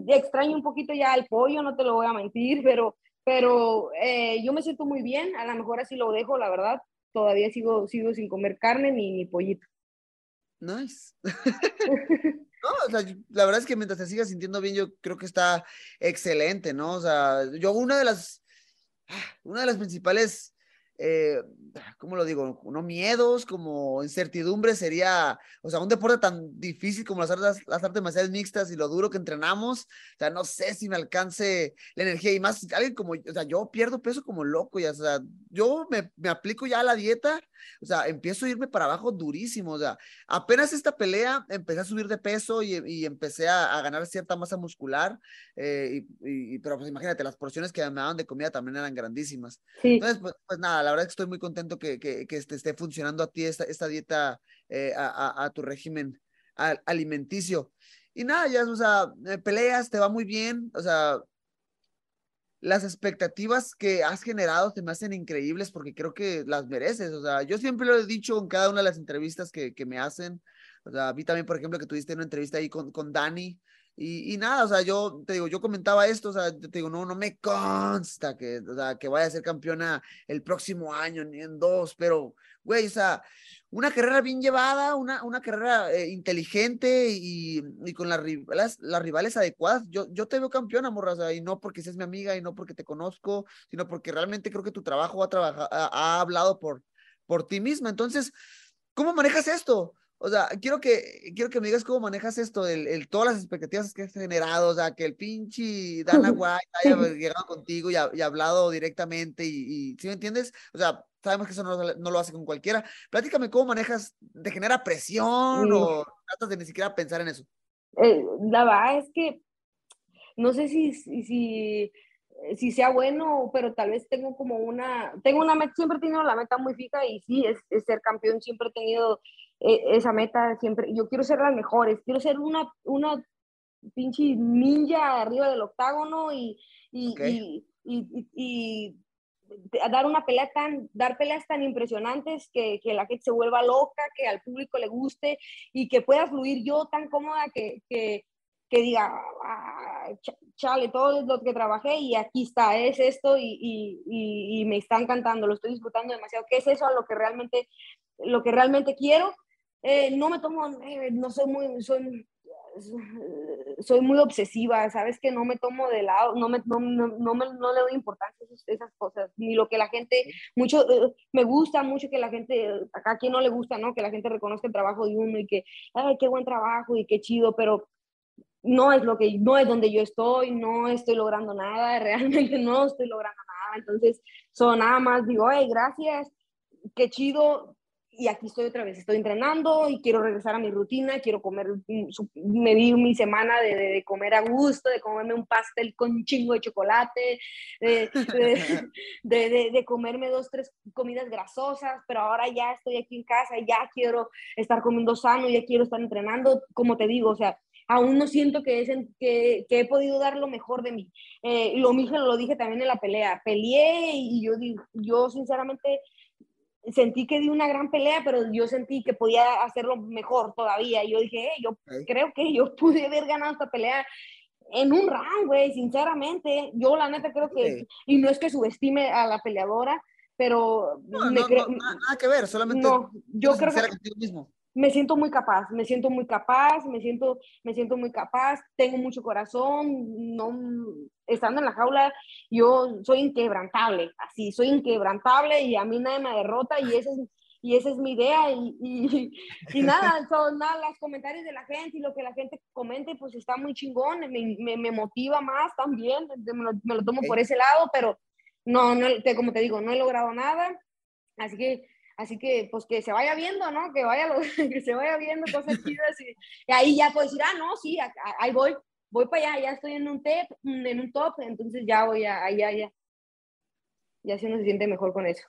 extraño un poquito ya el pollo, no te lo voy a mentir, pero, pero eh, yo me siento muy bien, a lo mejor así lo dejo, la verdad. Todavía sigo, sigo sin comer carne ni, ni pollito. Nice. No, o sea, la verdad es que mientras te sigas sintiendo bien, yo creo que está excelente, ¿no? O sea, yo una de las, una de las principales, eh, ¿cómo lo digo? No miedos, como incertidumbre sería, o sea, un deporte tan difícil como las artes, las artes marciales mixtas y lo duro que entrenamos, o sea, no sé si me alcance la energía, y más alguien como, o sea, yo pierdo peso como loco, ya, o sea, yo me, me aplico ya a la dieta, o sea, empiezo a irme para abajo durísimo, o sea, apenas esta pelea empecé a subir de peso y, y empecé a, a ganar cierta masa muscular, eh, y, y, pero pues imagínate, las porciones que me daban de comida también eran grandísimas. Sí. Entonces, pues, pues nada, la verdad es que estoy muy contento que, que, que te esté funcionando a ti esta, esta dieta, eh, a, a, a tu régimen alimenticio. Y nada, ya, o sea, peleas, te va muy bien, o sea... Las expectativas que has generado se me hacen increíbles porque creo que las mereces, o sea, yo siempre lo he dicho en cada una de las entrevistas que, que me hacen, o sea, vi también, por ejemplo, que tuviste una entrevista ahí con, con Dani, y, y nada, o sea, yo te digo, yo comentaba esto, o sea, te digo, no, no me consta que, o sea, que vaya a ser campeona el próximo año, ni en dos, pero, güey, o sea, una carrera bien llevada, una, una carrera eh, inteligente y, y con las, las, las rivales adecuadas. Yo, yo te veo campeona, morra, o sea, y no porque seas mi amiga y no porque te conozco, sino porque realmente creo que tu trabajo ha, trabaja, ha, ha hablado por, por ti misma. Entonces, ¿cómo manejas esto? O sea, quiero que, quiero que me digas cómo manejas esto, el, el, todas las expectativas que has generado, o sea, que el pinche Dana White haya llegado contigo y, ha, y hablado directamente, y, y ¿sí me entiendes? O sea, sabemos que eso no, no lo hace con cualquiera. Platícame cómo manejas, ¿te genera presión sí. o tratas de ni siquiera pensar en eso? Eh, la verdad es que no sé si, si, si, si sea bueno, pero tal vez tengo como una, tengo una meta, siempre he tenido la meta muy fija, y sí, es, es ser campeón, siempre he tenido... esa meta siempre, yo quiero ser las mejores, quiero ser una, una pinche ninja arriba del octágono y, y, okay. y, y, y, y dar una pelea tan, dar peleas tan impresionantes que, que la gente se vuelva loca, que al público le guste y que pueda fluir yo tan cómoda que, que, que diga, ah, chale, todo lo que trabajé y aquí está, es esto y, y, y, y me está encantando, lo estoy disfrutando demasiado, que es eso a lo que realmente, lo que realmente quiero. Eh, no me tomo, eh, no soy muy, soy, soy muy obsesiva, ¿sabes? Que no me tomo de lado, no, me, no, no, no, me, no le doy importancia a esas cosas, ni lo que la gente, mucho, eh, me gusta mucho que la gente, a quien no le gusta, ¿no? Que la gente reconozca el trabajo de uno y que, ay, qué buen trabajo y qué chido, pero no es lo que, no es donde yo estoy, no estoy logrando nada, realmente no estoy logrando nada, entonces, son nada más, digo, ay, gracias, qué chido, y aquí estoy otra vez, estoy entrenando y quiero regresar a mi rutina, quiero comer, me di mi semana de, de, de comer a gusto, de comerme un pastel con un chingo de chocolate, de, de, de, de, de comerme dos, tres comidas grasosas, pero ahora ya estoy aquí en casa, ya quiero estar comiendo sano, ya quiero estar entrenando, como te digo, o sea, aún no siento que, es en, que, que he podido dar lo mejor de mí. Eh, lo mismo lo dije también en la pelea. Peleé y yo, yo sinceramente sentí que di una gran pelea, pero yo sentí que podía hacerlo mejor todavía. Y yo dije, eh, yo okay. creo que yo pude haber ganado esta pelea en un round, güey, sinceramente. Yo la neta creo que, okay. y no es que subestime a la peleadora, pero... No, me no, no, nada que ver, solamente... No, yo creo que... Mismo. Me siento muy capaz, me siento muy capaz, me siento, me siento muy capaz, tengo mucho corazón, no, estando en la jaula yo soy inquebrantable, así, soy inquebrantable y a mí nadie me derrota y esa es, y esa es mi idea y, y, y nada, son nada, los comentarios de la gente y lo que la gente comente pues está muy chingón, me, me, me motiva más también, me lo, me lo tomo por ese lado, pero no, no te, como te digo, no he logrado nada, así que Así que, pues, que se vaya viendo, ¿no? Que, vaya lo, que se vaya viendo cosas chidas. Y, y ahí ya puedo decir, ah, no, sí, a, a, ahí voy. Voy para allá, ya estoy en un, tep, en un top. Entonces ya voy a, allá, ya. Ya se uno se siente mejor con eso.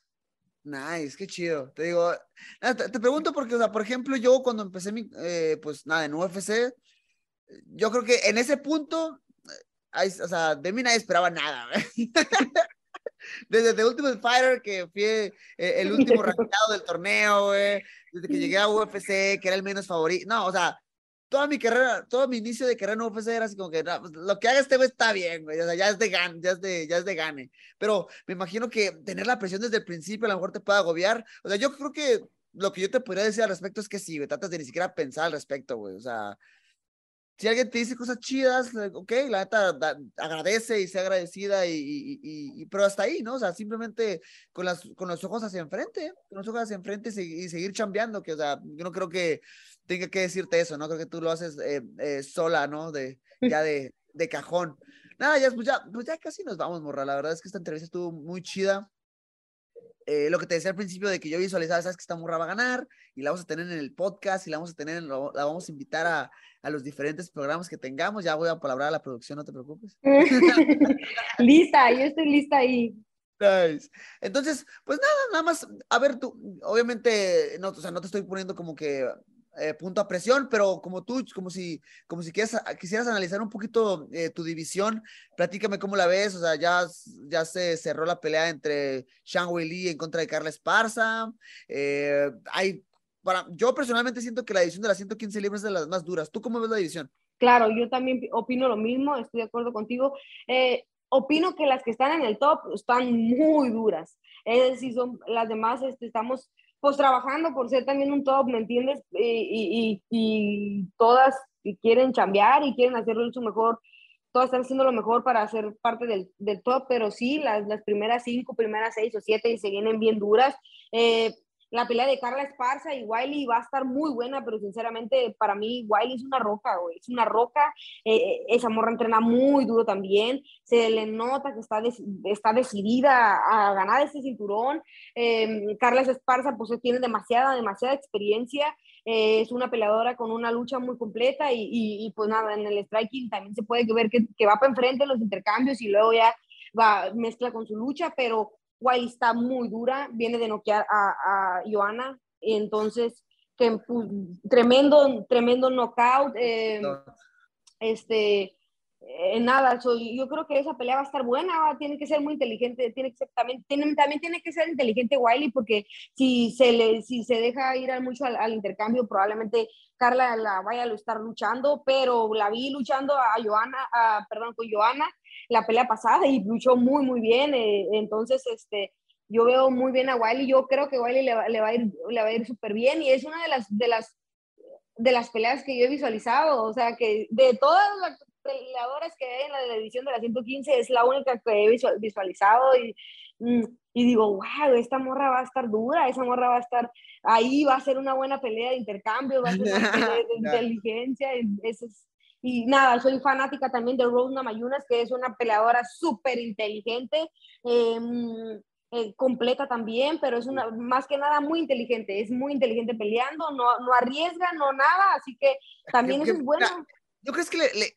Nice, qué chido. Te digo, te, te pregunto porque, o sea, por ejemplo, yo cuando empecé mi, eh, pues, nada, en U F C, yo creo que en ese punto, hay, o sea, de mí nadie esperaba nada, ¿verdad? Desde The Ultimate Fighter, que fue el último rankeado del torneo, wey. Desde que llegué a U F C, que era el menos favorito, no, o sea, toda mi carrera, todo mi inicio de carrera en U F C era así como que, no, lo que haga este güey está bien, güey, o sea, ya es de gane, ya es de, ya es de gane, pero me imagino que tener la presión desde el principio a lo mejor te puede agobiar, o sea, yo creo que lo que yo te podría decir al respecto es que sí, güey, tratas de ni siquiera pensar al respecto, güey, o sea... Si alguien te dice cosas chidas, ok, la neta da, agradece y sea agradecida, y, y, y, y, pero hasta ahí, ¿no? O sea, simplemente con, las, con los ojos hacia enfrente, con los ojos hacia enfrente y, y seguir chambeando, que, o sea, yo no creo que tenga que decirte eso, ¿no? Creo que tú lo haces eh, eh, sola, ¿no? De, ya de, de cajón. Nada, ya, pues ya, pues ya casi nos vamos, morra. La verdad es que esta entrevista estuvo muy chida. Eh, lo que te decía al principio de que yo visualizaba, sabes que esta morra va a ganar y la vamos a tener en el podcast y la vamos a tener, en lo, la vamos a invitar a, a los diferentes programas que tengamos. Ya voy a palabrar a la producción, no te preocupes. Lista, yo estoy lista ahí. Nice. Entonces, pues nada, nada más, a ver, tú, obviamente, no, o sea, no te estoy poniendo como que eh, punto a presión, pero como tú, como si, como si quieras, quisieras analizar un poquito eh, tu división, platícame cómo la ves, o sea, ya, ya se cerró la pelea entre Zhang Wei Li en contra de Carla Esparza, eh, hay... Para, yo personalmente siento que la división de las ciento quince libras es de las más duras. ¿Tú cómo ves la división? Claro, yo también opino lo mismo, estoy de acuerdo contigo. Eh, opino que las que están en el top están muy duras. Es decir, son, las demás este, estamos pues trabajando por ser también un top, ¿me entiendes? Y, y, y todas quieren chambear y quieren hacerlo su mejor, todas están haciendo lo mejor para ser parte del, del top, pero sí, las, las primeras cinco, primeras seis o siete y se vienen bien duras. Eh, La pelea de Carla Esparza y Wiley va a estar muy buena, pero sinceramente para mí Wiley es una roca, güey, es una roca, eh, esa morra entrena muy duro también, se le nota que está, de, está decidida a ganar ese cinturón, eh, Carla Esparza pues tiene demasiada, demasiada experiencia, eh, es una peleadora con una lucha muy completa y, y, y pues nada, en el striking también se puede ver que, que va para enfrente en los intercambios y luego ya va, mezcla con su lucha, pero Wiley está muy dura, viene de noquear a, a Johanna, y entonces que, tremendo, tremendo knockout, eh, no. este, eh, nada, so, yo creo que esa pelea va a estar buena, tiene que ser muy inteligente, tiene que ser, también, tiene, también tiene que ser inteligente Wiley, porque si se, le, si se deja ir mucho al, al intercambio, probablemente Carla la vaya a estar luchando, pero la vi luchando a Johanna, a, perdón, con Johanna, la pelea pasada y luchó muy muy bien, eh, entonces este yo veo muy bien a Wiley, yo creo que Wiley le va, le va a ir le va a ir súper bien y es una de las de las de las peleas que yo he visualizado, o sea que de todas las peleadoras que hay en la división de la ciento quince es la única que he visualizado y, y digo, wow, esta morra va a estar dura, esa morra va a estar ahí, va a ser una buena pelea de intercambio, va a ser una pelea de inteligencia, eso es. Y nada, soy fanática también de Rose Namajunas, que es una peleadora súper inteligente, eh, eh, completa también, pero es una, más que nada muy inteligente, es muy inteligente peleando, no, no arriesga, no nada, así que también eso es bueno. ¿No crees que le, le,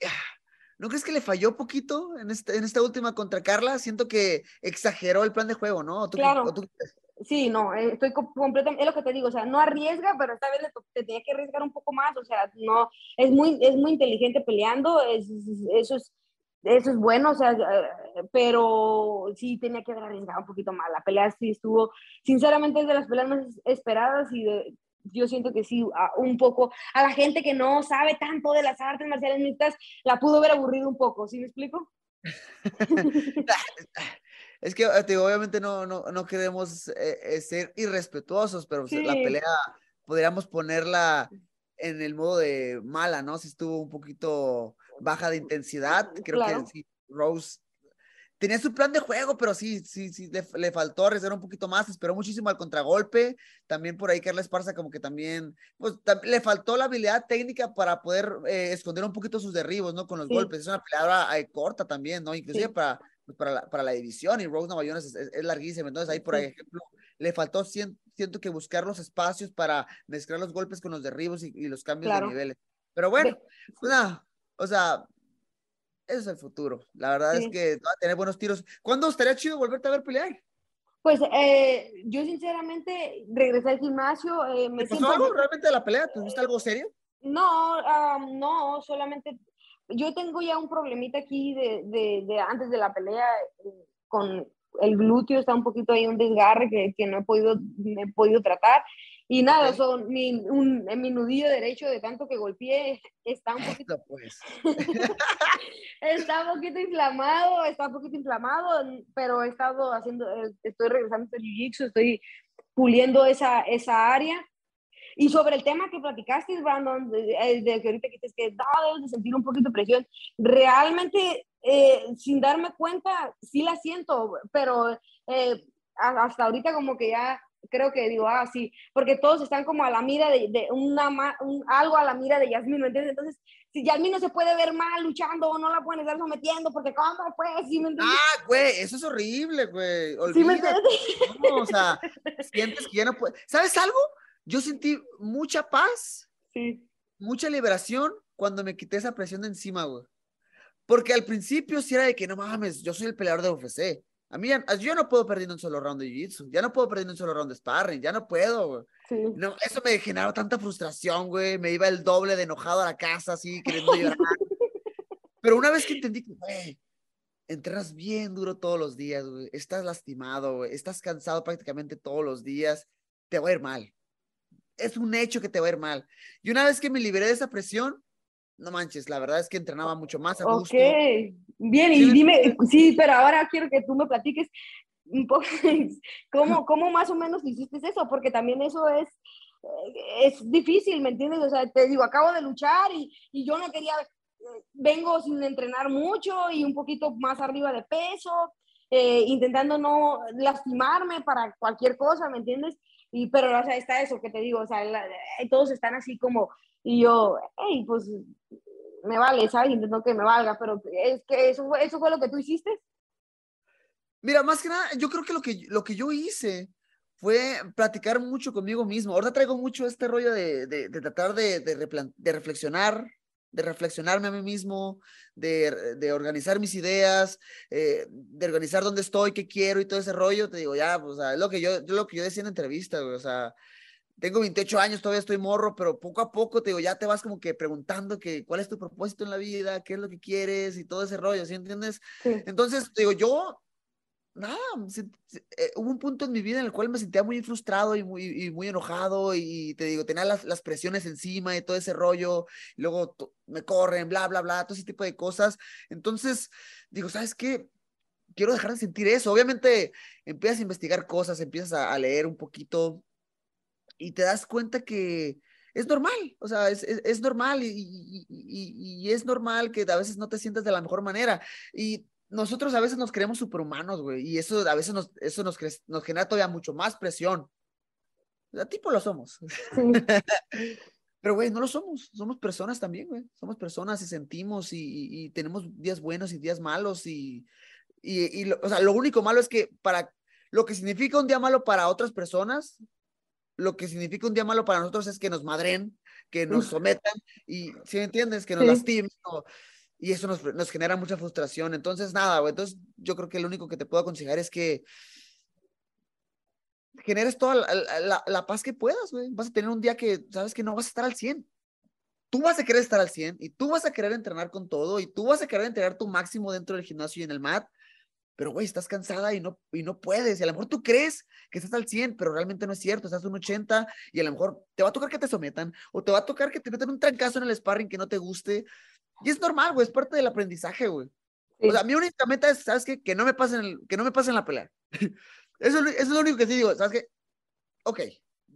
¿no crees que le falló poquito en, este, en esta última contra Carla? Siento que exageró el plan de juego, ¿no? ¿O tú, claro. ¿o tú? Sí, no, estoy completamente, es lo que te digo, o sea, no arriesga, pero esta vez le te tenía que arriesgar un poco más, o sea, no, es muy, es muy inteligente peleando, es, es, eso, es, eso es bueno, o sea, pero sí tenía que haber arriesgado un poquito más, la pelea sí estuvo, sinceramente es de las peleas más esperadas y de, yo siento que sí, a, un poco, a la gente que no sabe tanto de las artes marciales mixtas, la pudo haber aburrido un poco, ¿sí me explico? Es que te digo, obviamente no, no, no queremos eh, ser irrespetuosos, pero sí, la pelea podríamos ponerla en el modo de mala, ¿no? Si estuvo un poquito baja de intensidad, creo claro. que sí, Rose tenía su plan de juego, pero sí, sí, sí, le, le faltó arriesgar un poquito más, esperó muchísimo al contragolpe, también por ahí Carla Esparza como que también, pues tam- le faltó la habilidad técnica para poder eh, esconder un poquito sus derribos, ¿no? Con los sí. golpes, es una peleadora eh, corta también, ¿no? Inclusive sí. para... Para la, para la división, y Rose Namajunas es, es, es larguísima, entonces ahí por sí. ejemplo le faltó, siento, siento que buscar los espacios para mezclar los golpes con los derribos y, y los cambios claro. de niveles, pero bueno, sí. una, o sea, eso es el futuro, la verdad sí. es que va a tener buenos tiros. ¿Cuándo estaría chido volverte a ver pelear? Pues eh, yo sinceramente regresé al gimnasio. eh, me ¿Te pasó siento... algo realmente de la pelea? ¿Te gusta algo serio? No, um, no, solamente... Yo tengo ya un problemita aquí de, de, de antes de la pelea con el glúteo, está un poquito ahí un desgarre que, que no he podido, he podido tratar. Y nada, okay. son mi, un, mi nudillo derecho de tanto que golpeé está un poquito... Esto, pues. Está un poquito inflamado, está un poquito inflamado, pero he estado haciendo, estoy regresando a Jiu-Jitsu, estoy puliendo esa, esa área. Y sobre el tema que platicaste, Brandon, de, de que ahorita que dices que no, debes de sentir un poquito de presión, realmente, eh, sin darme cuenta, sí la siento, pero eh, hasta ahorita como que ya creo que digo, ah, sí, porque todos están como a la mira de, de una, un, algo a la mira de Yazmin, ¿me entiendes? Entonces, si Yazmin no se puede ver mal luchando, o no la pueden estar sometiendo, porque ¿cómo pues? ¿Sí me entiendes? Ah, güey, eso es horrible, güey. ¿Sí me entiendes? No, o sea, sientes que ya no puedes. ¿Sabes algo? Yo sentí mucha paz, sí. mucha liberación cuando me quité esa presión de encima, güey. Porque al principio sí era de que, no mames, yo soy el peleador de U F C. A mí ya, yo no puedo perder un solo round de jiu-jitsu, ya no puedo perder un solo round de sparring, ya no puedo, güey. Sí. No, eso me generó tanta frustración, güey. Me iba el doble de enojado a la casa, así, queriendo llorar. Pero una vez que entendí que, güey, entrenas bien duro todos los días, güey. Estás lastimado, güey. Estás cansado prácticamente todos los días. Te va a ir mal. Es un hecho que te va a ir mal. Y una vez que me liberé de esa presión, no manches, la verdad es que entrenaba mucho más a gusto. Ok, bien, y dime, sí, pero ahora quiero que tú me platiques un poco, ¿cómo, cómo más o menos hiciste eso? Porque también eso es, es difícil, ¿me entiendes? O sea, te digo, acabo de luchar y, y yo no quería, vengo sin entrenar mucho y un poquito más arriba de peso, eh, intentando no lastimarme para cualquier cosa, ¿me entiendes? Y, pero, o sea, está eso que te digo, o sea, la, todos están así como, y yo, hey, pues, me vale, ¿sabes? Intento que me valga, pero es que eso fue, eso fue lo que tú hiciste. Mira, más que nada, yo creo que lo que, lo que yo hice fue platicar mucho conmigo mismo. Ahorita traigo mucho este rollo de, de, de tratar de, de, replan- de reflexionar, de reflexionarme a mí mismo, de, de organizar mis ideas, eh, de organizar dónde estoy, qué quiero y todo ese rollo. Te digo, ya, pues, o sea, es lo que yo, lo que yo decía en entrevistas, güey, o sea, tengo veintiocho años, todavía estoy morro, pero poco a poco, te digo, ya te vas como que preguntando que cuál es tu propósito en la vida, qué es lo que quieres y todo ese rollo, ¿sí entiendes? Sí. Entonces, te digo, yo, nada, se, se, eh, hubo un punto en mi vida en el cual me sentía muy frustrado y muy, y muy enojado y, y te digo, tenía las, las presiones encima y todo ese rollo, y luego to, me corren, bla, bla, bla, todo ese tipo de cosas. Entonces, digo, ¿sabes qué? Quiero dejar de sentir eso. Obviamente empiezas a investigar cosas, empiezas a, a leer un poquito y te das cuenta que es normal, o sea, es, es, es normal y, y, y, y es normal que a veces no te sientas de la mejor manera y nosotros a veces nos creemos superhumanos, güey, y eso a veces nos, eso nos, cre- nos genera todavía mucho más presión. O tipo lo somos. Sí. Pero, güey, no lo somos. Somos personas también, güey. Somos personas y sentimos y, y, y tenemos días buenos y días malos. Y, y, y lo, o sea, lo único malo es que para lo que significa un día malo para otras personas, lo que significa un día malo para nosotros es que nos madren, que nos sometan y, ¿sí me entiendes? Que nos sí. lastimen o... Y eso nos, nos genera mucha frustración. Entonces, nada, güey. Entonces, yo creo que lo único que te puedo aconsejar es que generes toda la, la, la paz que puedas, güey. Vas a tener un día que sabes que no vas a estar al cien. Tú vas a querer estar al cien y tú vas a querer entrenar con todo y tú vas a querer entrenar tu máximo dentro del gimnasio y en el mat. Pero, güey, estás cansada y no, y no puedes. Y a lo mejor tú crees que estás al cien, pero realmente no es cierto. Estás un ochenta y a lo mejor te va a tocar que te sometan o te va a tocar que te metan un trancazo en el sparring que no te guste. Y es normal, güey. Es parte del aprendizaje, güey. Sí. O sea, mi única meta es, ¿sabes qué? Que no me pasen, el, que no me pasen la pelea. Eso, eso es lo único que sí digo, ¿sabes qué? Ok,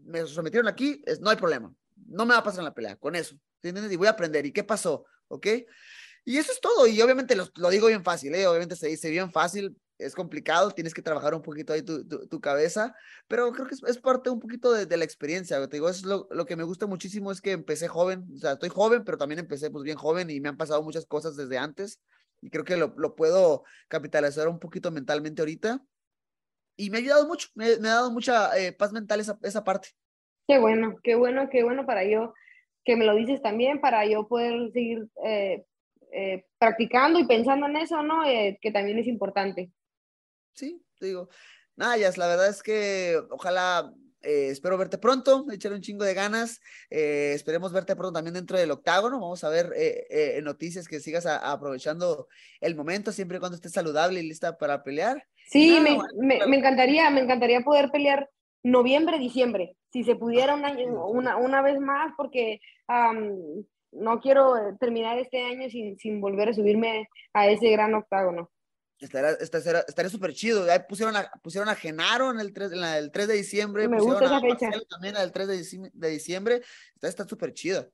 me sometieron aquí, es, no hay problema. No me va a pasar en la pelea, con eso. ¿Sí entiendes? Y voy a aprender. ¿Y qué pasó? ¿Ok? Y eso es todo. Y obviamente lo, lo digo bien fácil, ¿eh? Obviamente se dice bien fácil, es complicado, tienes que trabajar un poquito ahí tu, tu, tu cabeza, pero creo que es, es parte un poquito de, de la experiencia. Te digo, eso es lo, lo que me gusta muchísimo, es que empecé joven. O sea, estoy joven, pero también empecé pues bien joven y me han pasado muchas cosas desde antes. Y creo que lo, lo puedo capitalizar un poquito mentalmente ahorita. Y me ha ayudado mucho, me, me ha dado mucha eh, paz mental esa, esa parte. Qué bueno, qué bueno, qué bueno para yo, que me lo dices también, para yo poder seguir eh, eh, practicando y pensando en eso, ¿no? Eh, que también es importante. Sí, te digo. Nada, Yas, la verdad es que ojalá... Eh, espero verte pronto, echarle un chingo de ganas, eh, esperemos verte pronto también dentro del octágono. Vamos a ver eh, eh, noticias, que sigas a, a aprovechando el momento, siempre y cuando estés saludable y lista para pelear. Sí, no, me, me, me encantaría, me encantaría poder pelear noviembre, diciembre, si se pudiera un año, una, una vez más, porque um, no quiero terminar este año sin, sin volver a subirme a ese gran octágono. Estaría súper chido. Ahí pusieron a, pusieron a Genaro en el tres, en la, el tres de diciembre. Me pusieron gusta esa a fecha. Marcelo también el tres de diciembre. Está súper chido.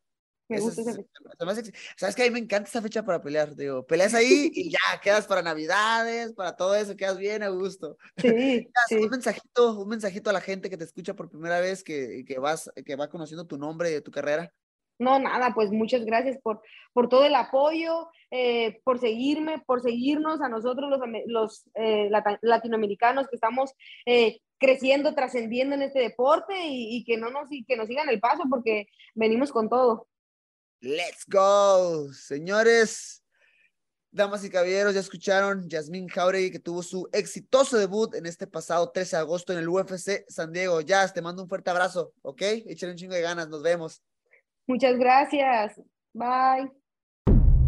Me esa, gusta esa fecha. Además, sabes que a mí me encanta esa fecha para pelear. Digo, peleas ahí y ya, quedas para Navidades, para todo eso, quedas bien a gusto. Sí, sí. Un mensajito, un mensajito a la gente que te escucha por primera vez, que, que, vas, que va conociendo tu nombre y tu carrera. No, nada, pues muchas gracias por, por todo el apoyo, eh, por seguirme, por seguirnos a nosotros los, los eh, latinoamericanos que estamos eh, creciendo, trascendiendo en este deporte y, y, que no nos, y que nos sigan el paso, porque venimos con todo. Let's go, señores. Damas y caballeros, ya escucharon Yazmin Jauregui, que tuvo su exitoso debut en este pasado trece de agosto en el U F C San Diego. Yas, te mando un fuerte abrazo, ¿ok? Échale un chingo de ganas, nos vemos. Muchas gracias. Bye.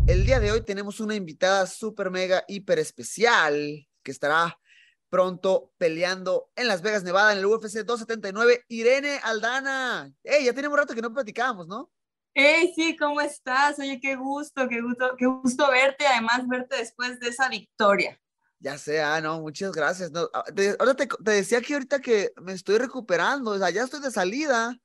El día de hoy tenemos una invitada súper mega hiper especial que estará pronto peleando en Las Vegas, Nevada, en el U F C dos setenta y nueve, Irene Aldana. Hey, ya tenemos rato que no platicábamos, ¿no? Hey, sí, ¿cómo estás? Oye, qué gusto, qué gusto, qué gusto verte, además verte después de esa victoria. Ya sé, ah, no, muchas gracias. No, te, ahora te, te decía que ahorita que me estoy recuperando, o sea, ya estoy de salida.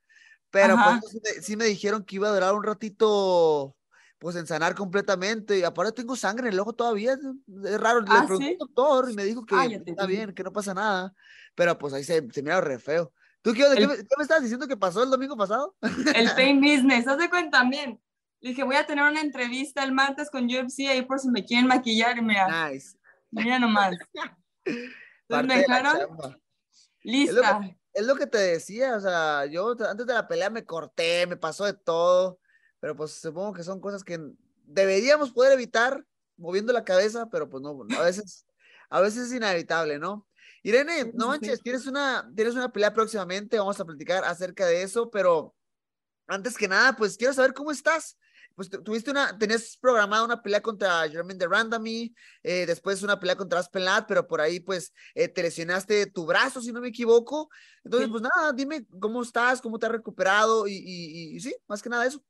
Pero pues, sí, me, sí me dijeron que iba a durar un ratito, pues, en sanar completamente. Y aparte tengo sangre en el ojo todavía. Es raro. ¿Ah, le pregunté, ¿sí?, al doctor y me dijo que ah, está bien, que no pasa nada. Pero pues ahí se, se mira re feo. ¿Tú qué, el, ¿qué, me, qué me estabas diciendo que pasó el domingo pasado? El pain business. Haz de cuenta también. Le dije, voy a tener una entrevista el martes con U F C ahí por si me quieren maquillar. Y mira, nice. Mira nomás. Entonces me dejaron lista. Es lo que te decía, o sea, yo antes de la pelea me corté, me pasó de todo, pero pues supongo que son cosas que deberíamos poder evitar moviendo la cabeza, pero pues no, a veces, a veces es inevitable, ¿no? Irene, no manches, tienes una, tienes una pelea próximamente, vamos a platicar acerca de eso, pero antes que nada, pues quiero saber cómo estás. Pues tuviste una, tenías programada una pelea contra Jermaine de Randami, eh, después una pelea contra Aspelat, pero por ahí pues eh, te lesionaste tu brazo, si no me equivoco. Entonces, sí, pues nada, dime cómo estás, cómo te has recuperado y, y, y sí, más que nada eso.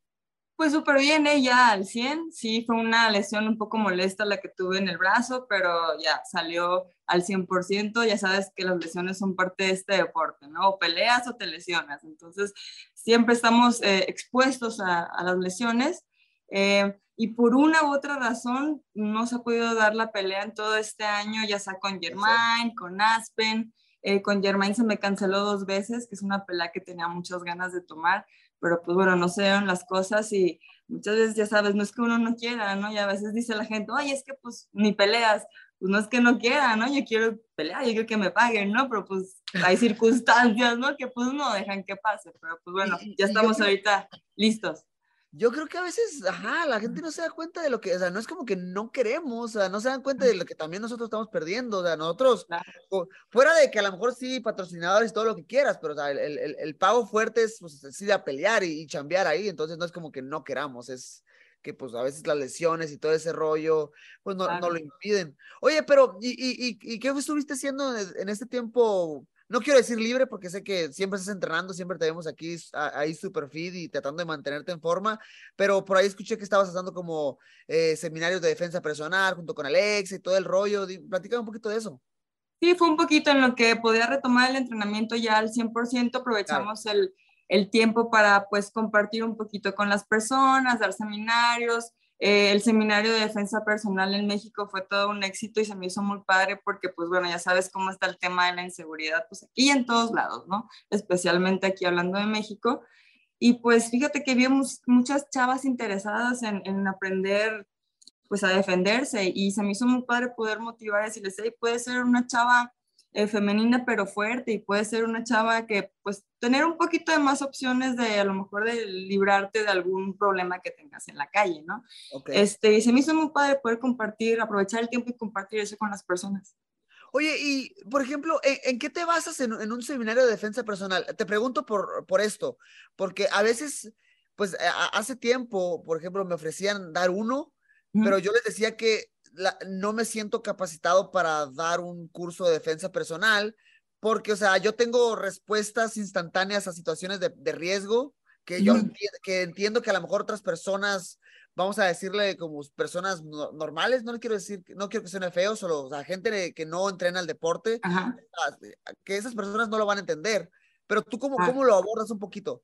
Pues súper bien, ¿eh? Ya al cien, sí, fue una lesión un poco molesta la que tuve en el brazo, pero ya salió al cien por ciento. Ya sabes que las lesiones son parte de este deporte, ¿no? O peleas o te lesionas, entonces siempre estamos eh, expuestos a, a las lesiones. Eh, y por una u otra razón no se ha podido dar la pelea en todo este año, ya sea con Jermaine, con Aspen, eh, con Jermaine se me canceló dos veces, que es una pelea que tenía muchas ganas de tomar, pero pues bueno, no se dieron las cosas y muchas veces, ya sabes, no es que uno no quiera, ¿no? Y a veces dice la gente, oye, es que pues ni peleas, pues no es que no quiera, ¿no? Yo quiero pelear, yo quiero que me paguen, ¿no? Pero pues hay circunstancias, ¿no? Que pues no dejan que pase, pero pues bueno, ya estamos ahorita listos. yo creo que a veces, ajá, la gente no se da cuenta de lo que, o sea, no es como que no queremos, o sea, no se dan cuenta de lo que también nosotros estamos perdiendo, o sea, nosotros, claro. Fuera de que a lo mejor sí, patrocinadores, todo lo que quieras, pero o sea, el, el, el pago fuerte es, pues, sí, de a pelear y, y chambear ahí, entonces no es como que no queramos, es que, pues, a veces las lesiones y todo ese rollo, pues, no, claro. no lo impiden. Oye, pero, ¿y, y, y, y qué estuviste haciendo en, en este tiempo? No quiero decir libre porque sé que siempre estás entrenando, siempre te vemos aquí a, ahí super fit y tratando de mantenerte en forma, pero por ahí escuché que estabas haciendo como eh, seminarios de defensa personal junto con Alexa y todo el rollo. Platícame un poquito de eso. Sí, fue un poquito en lo que podía retomar el entrenamiento ya al cien por ciento, aprovechamos claro. el, el tiempo para, pues, compartir un poquito con las personas, dar seminarios. Eh, el seminario de defensa personal en México fue todo un éxito y se me hizo muy padre porque, pues, bueno, ya sabes cómo está el tema de la inseguridad, pues, aquí y en todos lados, ¿no? Especialmente aquí hablando de México. Y, pues, fíjate que vimos muchas chavas interesadas en, en aprender, pues, a defenderse, y se me hizo muy padre poder motivar y decirles, hey, puede ser una chava eh, femenina pero fuerte, y puede ser una chava que, pues, tener un poquito de más opciones de, a lo mejor, de librarte de algún problema que tengas en la calle, ¿no? Okay. Este, y se me hizo muy padre poder compartir, aprovechar el tiempo y compartir eso con las personas. Oye, y, por ejemplo, ¿en, en qué te basas en, en un seminario de defensa personal? Te pregunto por, por esto, porque a veces, pues, a, hace tiempo, por ejemplo, me ofrecían dar uno, uh-huh. pero yo les decía que la, no me siento capacitado para dar un curso de defensa personal, porque, o sea, yo tengo respuestas instantáneas a situaciones de, de riesgo que yo mm. que entiendo que a lo mejor otras personas, vamos a decirle como personas no, normales, no le quiero decir, no quiero que suene feo, solo, o sea, gente que no entrena el deporte, Ajá. que esas personas no lo van a entender. Pero tú, ¿cómo, cómo lo abordas un poquito?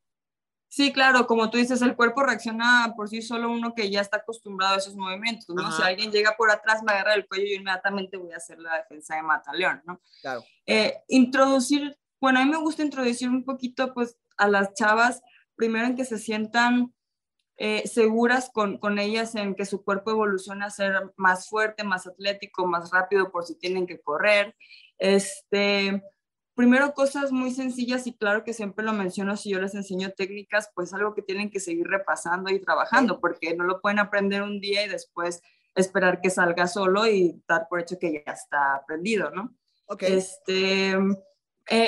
Sí, claro, como tú dices, el cuerpo reacciona por sí solo, uno que ya está acostumbrado a esos movimientos, ¿no? Ajá. Si alguien llega por atrás, me agarra el cuello, yo inmediatamente voy a hacer la defensa de mataleón, ¿no? Claro. Eh, introducir, bueno, a mí me gusta introducir un poquito, pues, a las chavas, primero en que se sientan eh, seguras con, con ellas, en que su cuerpo evolucione a ser más fuerte, más atlético, más rápido por si tienen que correr, este... Primero, cosas muy sencillas, y claro que siempre lo menciono, si yo les enseño técnicas, pues algo que tienen que seguir repasando y trabajando, porque no lo pueden aprender un día y después esperar que salga solo y dar por hecho que ya está aprendido, ¿no? Okay. Este, eh,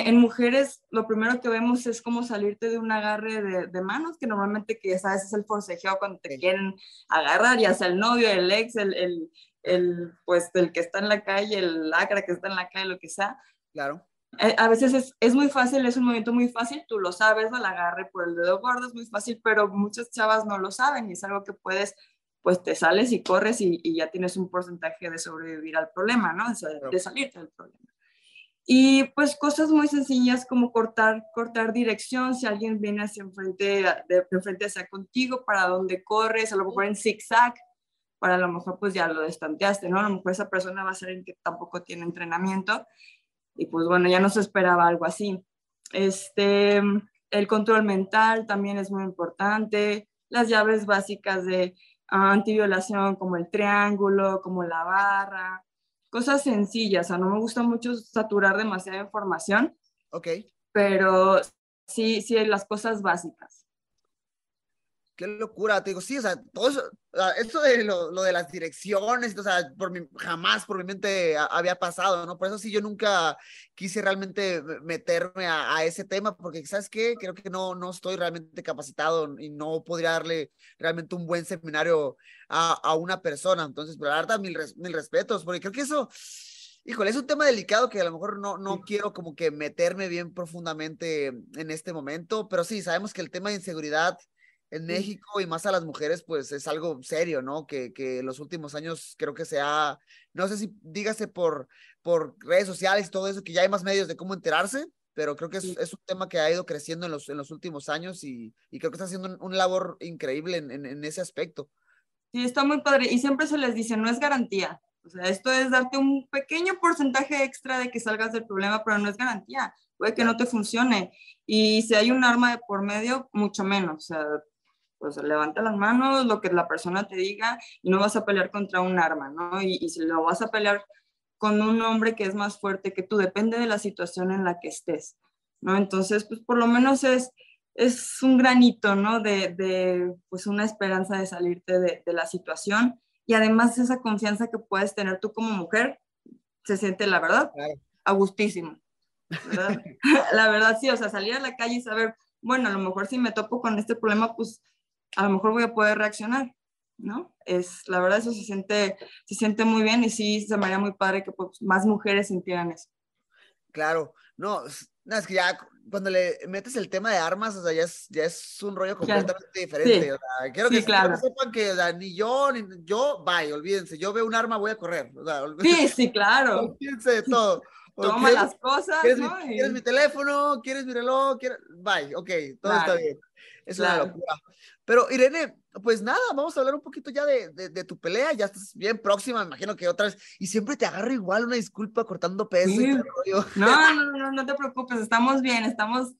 en mujeres, lo primero que vemos es cómo salirte de un agarre de, de manos, que normalmente, que ya sabes, es el forcejeo cuando te quieren agarrar, ya sea el novio, el ex, el, el, el, pues, el que está en la calle, el lacra que está en la calle, lo que sea. Claro. A veces es, es muy fácil, es un movimiento muy fácil, tú lo sabes, ¿no? El agarre por el dedo gordo es muy fácil, pero muchas chavas no lo saben, y es algo que puedes, pues te sales y corres y, y ya tienes un porcentaje de sobrevivir al problema, ¿no? O sea, de salirte del problema. Y, pues, cosas muy sencillas como cortar, cortar dirección, si alguien viene hacia enfrente, de enfrente hacia contigo, para dónde corres, a lo mejor en zigzag, para a lo mejor, pues, ya lo destanteaste, ¿no? A lo mejor esa persona va a ser el que tampoco tiene entrenamiento, y, pues, bueno, ya no se esperaba algo así. Este, el control mental también es muy importante, las llaves básicas de uh, antiviolación, como el triángulo, como la barra, cosas sencillas. O sea, no me gusta mucho saturar demasiada información, okay. pero sí, sí, las cosas básicas. Qué locura, te digo, sí, o sea, todo eso, esto de lo, lo de las direcciones, o sea, por mi, jamás por mi mente a, había pasado, ¿no? Por eso sí yo nunca quise realmente meterme a, a ese tema, porque, ¿sabes qué? Creo que no, no estoy realmente capacitado y no podría darle realmente un buen seminario a, a una persona. Entonces, pero la verdad, mil, res, mil respetos, porque creo que eso... Híjole, es un tema delicado que a lo mejor no, no sí. quiero como que meterme bien profundamente en este momento, pero sí, sabemos que el tema de inseguridad en México, y más a las mujeres, pues es algo serio, ¿no? Que, que en los últimos años creo que se ha, no sé si dígase por, por redes sociales y todo eso, que ya hay más medios de cómo enterarse, pero creo que es, sí. es un tema que ha ido creciendo en los, en los últimos años, y, y creo que está haciendo un, un labor increíble en, en, en ese aspecto. Sí, está muy padre, y siempre se les dice, no es garantía. O sea, esto es darte un pequeño porcentaje extra de que salgas del problema, pero no es garantía. Puede que no te funcione. Y si hay un arma de por medio, mucho menos. O sea, pues levanta las manos, lo que la persona te diga, y no vas a pelear contra un arma, ¿no? Y, y si lo vas a pelear con un hombre que es más fuerte que tú, depende de la situación en la que estés, ¿no? Entonces, pues por lo menos es es un granito, ¿no? De, de pues una esperanza de salirte de, de la situación, y además esa confianza que puedes tener tú como mujer, se siente, la verdad, a gustísimo, ¿verdad? La verdad sí, o sea, salir a la calle y saber, bueno, a lo mejor si me topo con este problema, pues a lo mejor voy a poder reaccionar, ¿no? Es, la verdad, eso se siente, se siente muy bien, y sí, se me haría muy padre que pues, más mujeres sintieran eso. Claro, no, no, es que ya cuando le metes el tema de armas, o sea, ya es, ya es un rollo completamente claro. diferente, sí. o sea, quiero que, sí, claro. que sepan que o sea, ni yo, ni yo, bye, olvídense, yo veo un arma, voy a correr, o sea, sí, sí, claro, olvídense de todo. Toma las cosas, ¿quieres, ¿no? mi, ¿Quieres mi teléfono? ¿Quieres mi reloj? ¿Quieres? Bye, ok, todo claro. está bien. Es claro. una locura. Pero Irene, pues nada, vamos a hablar un poquito ya de, de, de tu pelea, ya estás bien próxima, me imagino que otra vez, y siempre te agarro igual una disculpa cortando peso sí. y todo rollo. No, no, no, no te preocupes, estamos bien, estamos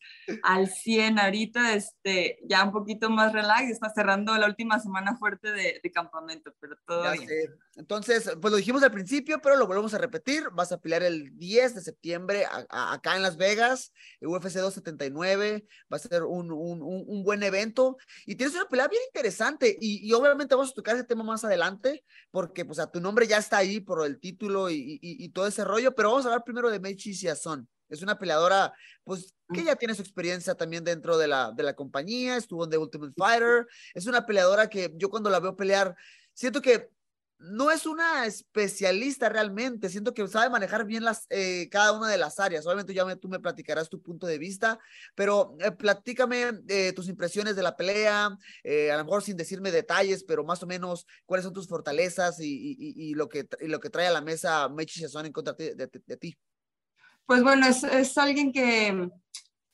al cien ahorita, este, ya un poquito más relax, está cerrando la última semana fuerte de, de campamento, pero todo ya bien. Sé. Entonces, pues lo dijimos al principio, pero lo volvemos a repetir, vas a pelear el diez de septiembre a, a, acá en Las Vegas, el U F C doscientos setenta y nueve, va a ser un, un, un, un buen evento, y tienes una pelea bien interesante, y, y obviamente vamos a tocar ese tema más adelante, porque pues a tu nombre ya está ahí por el título y, y, y todo ese rollo, pero vamos a hablar primero de Mechi Yazón. Es una peleadora, pues, que ya tiene su experiencia también dentro de la, de la compañía, estuvo en The Ultimate Fighter, es una peleadora que yo cuando la veo pelear, siento que no es una especialista realmente, siento que sabe manejar bien las, eh, cada una de las áreas, obviamente ya me, tú me platicarás tu punto de vista, pero eh, platícame eh, tus impresiones de la pelea, eh, a lo mejor sin decirme detalles, pero más o menos cuáles son tus fortalezas y, y, y, y, lo, que, y lo que trae a la mesa Mechi Yazón en contra de, de, de ti. Pues bueno, es, es alguien que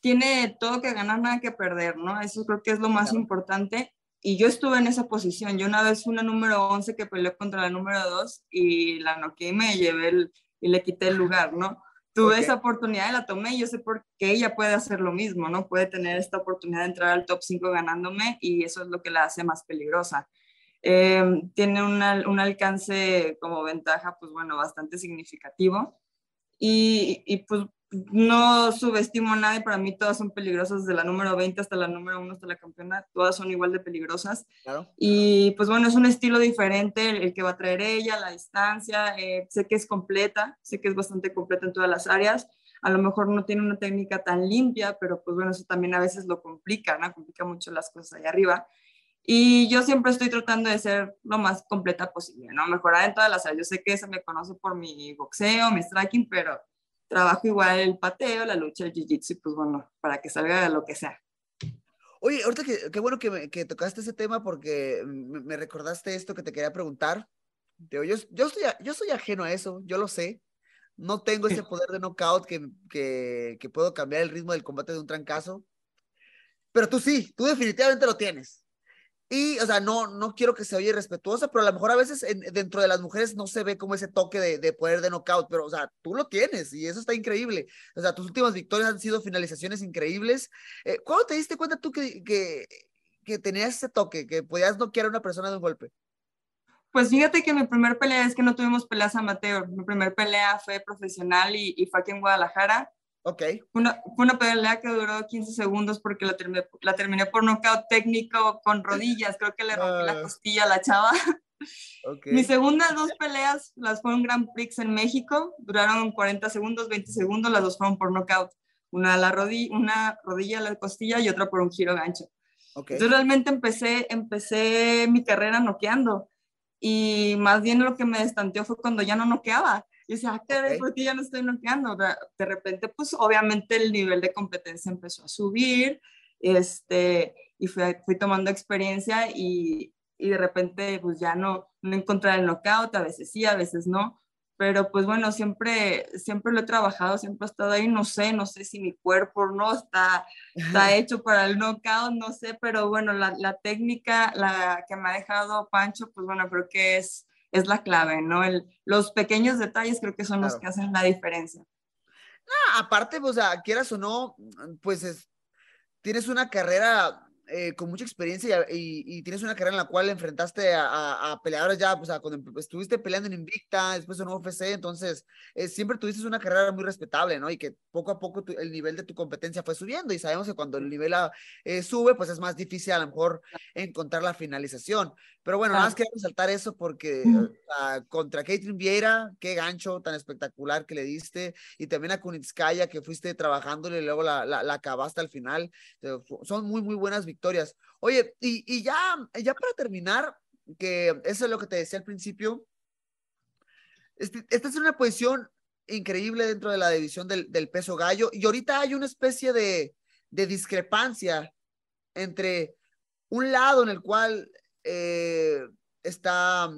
tiene todo que ganar, nada que perder, ¿no? Eso creo que es lo más claro. importante. Y yo estuve en esa posición. Yo una vez una número once que peleó contra la número dos y la noqueé y me llevé el, y le quité el lugar, ¿no? Tuve okay. esa oportunidad y la tomé, y yo sé por qué ella puede hacer lo mismo, ¿no? Puede tener esta oportunidad de entrar al top cinco ganándome, y eso es lo que la hace más peligrosa. Eh, tiene una, un alcance como ventaja, pues bueno, bastante significativo. Y, y pues no subestimo a nadie, para mí todas son peligrosas, desde la número veinte hasta la número uno, hasta la campeona, todas son igual de peligrosas. Claro. Y pues bueno, es un estilo diferente el, el que va a traer ella, la distancia, eh, sé que es completa, sé que es bastante completa en todas las áreas, a lo mejor no tiene una técnica tan limpia, pero pues bueno, eso también a veces lo complica, ¿no? Complica mucho las cosas ahí arriba. Y yo siempre estoy tratando de ser lo más completa posible, ¿no? Mejorar en todas las áreas. Yo sé que se me conoce por mi boxeo, mi striking, pero trabajo igual el pateo, la lucha, el jiu-jitsu, pues bueno, para que salga lo que sea. Oye, ahorita que, que bueno que, me, que tocaste ese tema, porque me, me recordaste esto que te quería preguntar. Yo, yo, yo, soy, yo soy ajeno a eso, yo lo sé. No tengo ese poder de knockout que, que, que puedo cambiar el ritmo del combate de un trancazo. Pero tú sí, tú definitivamente lo tienes. Y, o sea, no, no quiero que se oye irrespetuosa, pero a lo mejor a veces en, dentro de las mujeres no se ve como ese toque de, de poder de knockout, pero, o sea, tú lo tienes y eso está increíble. O sea, tus últimas victorias han sido finalizaciones increíbles. Eh, ¿Cuándo te diste cuenta tú que, que, que tenías ese toque, que podías noquear a una persona de un golpe? Pues fíjate que mi primer pelea es que no tuvimos peleas amateur. Mi primer pelea fue profesional y, y fue aquí en Guadalajara. Okay. Una, fue una pelea que duró quince segundos porque la terminé, la terminé por nocaut técnico con rodillas, creo que le rompí uh, la costilla a la chava. Okay. Mis segundas dos peleas las fueron Grand Prix en México, duraron cuarenta segundos, veinte segundos, las dos fueron por nocaut, una, la rodilla, una rodilla a la costilla y otra por un giro gancho. Okay. Yo realmente empecé, empecé mi carrera noqueando, y más bien lo que me destanteó fue cuando ya no noqueaba. Y decía, ah, caray, okay. ¿por qué ya no estoy noqueando? De repente, pues, obviamente el nivel de competencia empezó a subir, este, y fui, fui tomando experiencia, y, y de repente, pues, ya no, no encontraba el knockout, a veces sí, a veces no, pero, pues, bueno, siempre, siempre lo he trabajado, siempre he estado ahí, no sé, no sé si mi cuerpo no está, está hecho para el knockout, no sé, pero, bueno, la, la técnica, la que me ha dejado Pancho, pues, bueno, creo que es... es la clave, ¿no? El, los pequeños detalles creo que son claro. los que hacen la diferencia. No, aparte, o sea, quieras o no, pues es, tienes una carrera eh, con mucha experiencia y, y, y tienes una carrera en la cual enfrentaste a, a, a peleadores ya, pues, o sea, cuando estuviste peleando en Invicta, después en U F C, entonces eh, siempre tuviste una carrera muy respetable, ¿no? Y que poco a poco tu, el nivel de tu competencia fue subiendo, y sabemos que cuando el nivel eh, sube, pues es más difícil a lo mejor encontrar la finalización. Pero bueno, nada más quería resaltar eso porque mm. uh, contra Caitlin Vieira, qué gancho tan espectacular que le diste, y también a Kunitskaya, que fuiste trabajándole y luego la, la, la acabaste al final. Son muy, muy buenas victorias. Oye, y, y ya, ya para terminar, que eso es lo que te decía al principio, este, esta es una posición increíble dentro de la división del, del peso gallo, y ahorita hay una especie de, de discrepancia entre un lado en el cual eh, está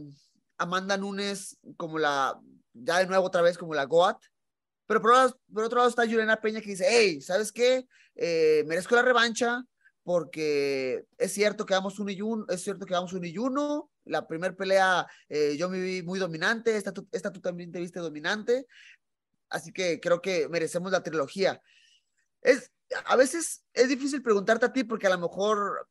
Amanda Núñez como la, ya de nuevo otra vez como la GOAT, pero por, por otro lado está Juliana Peña, que dice, hey, ¿sabes qué? Eh, merezco la revancha, porque es cierto que vamos uno y uno, es cierto que vamos uno y uno, la primera pelea eh, yo me vi muy dominante, esta tú, esta tú también te viste dominante, así que creo que merecemos la trilogía. Es, a veces es difícil preguntarte a ti, porque a lo mejor,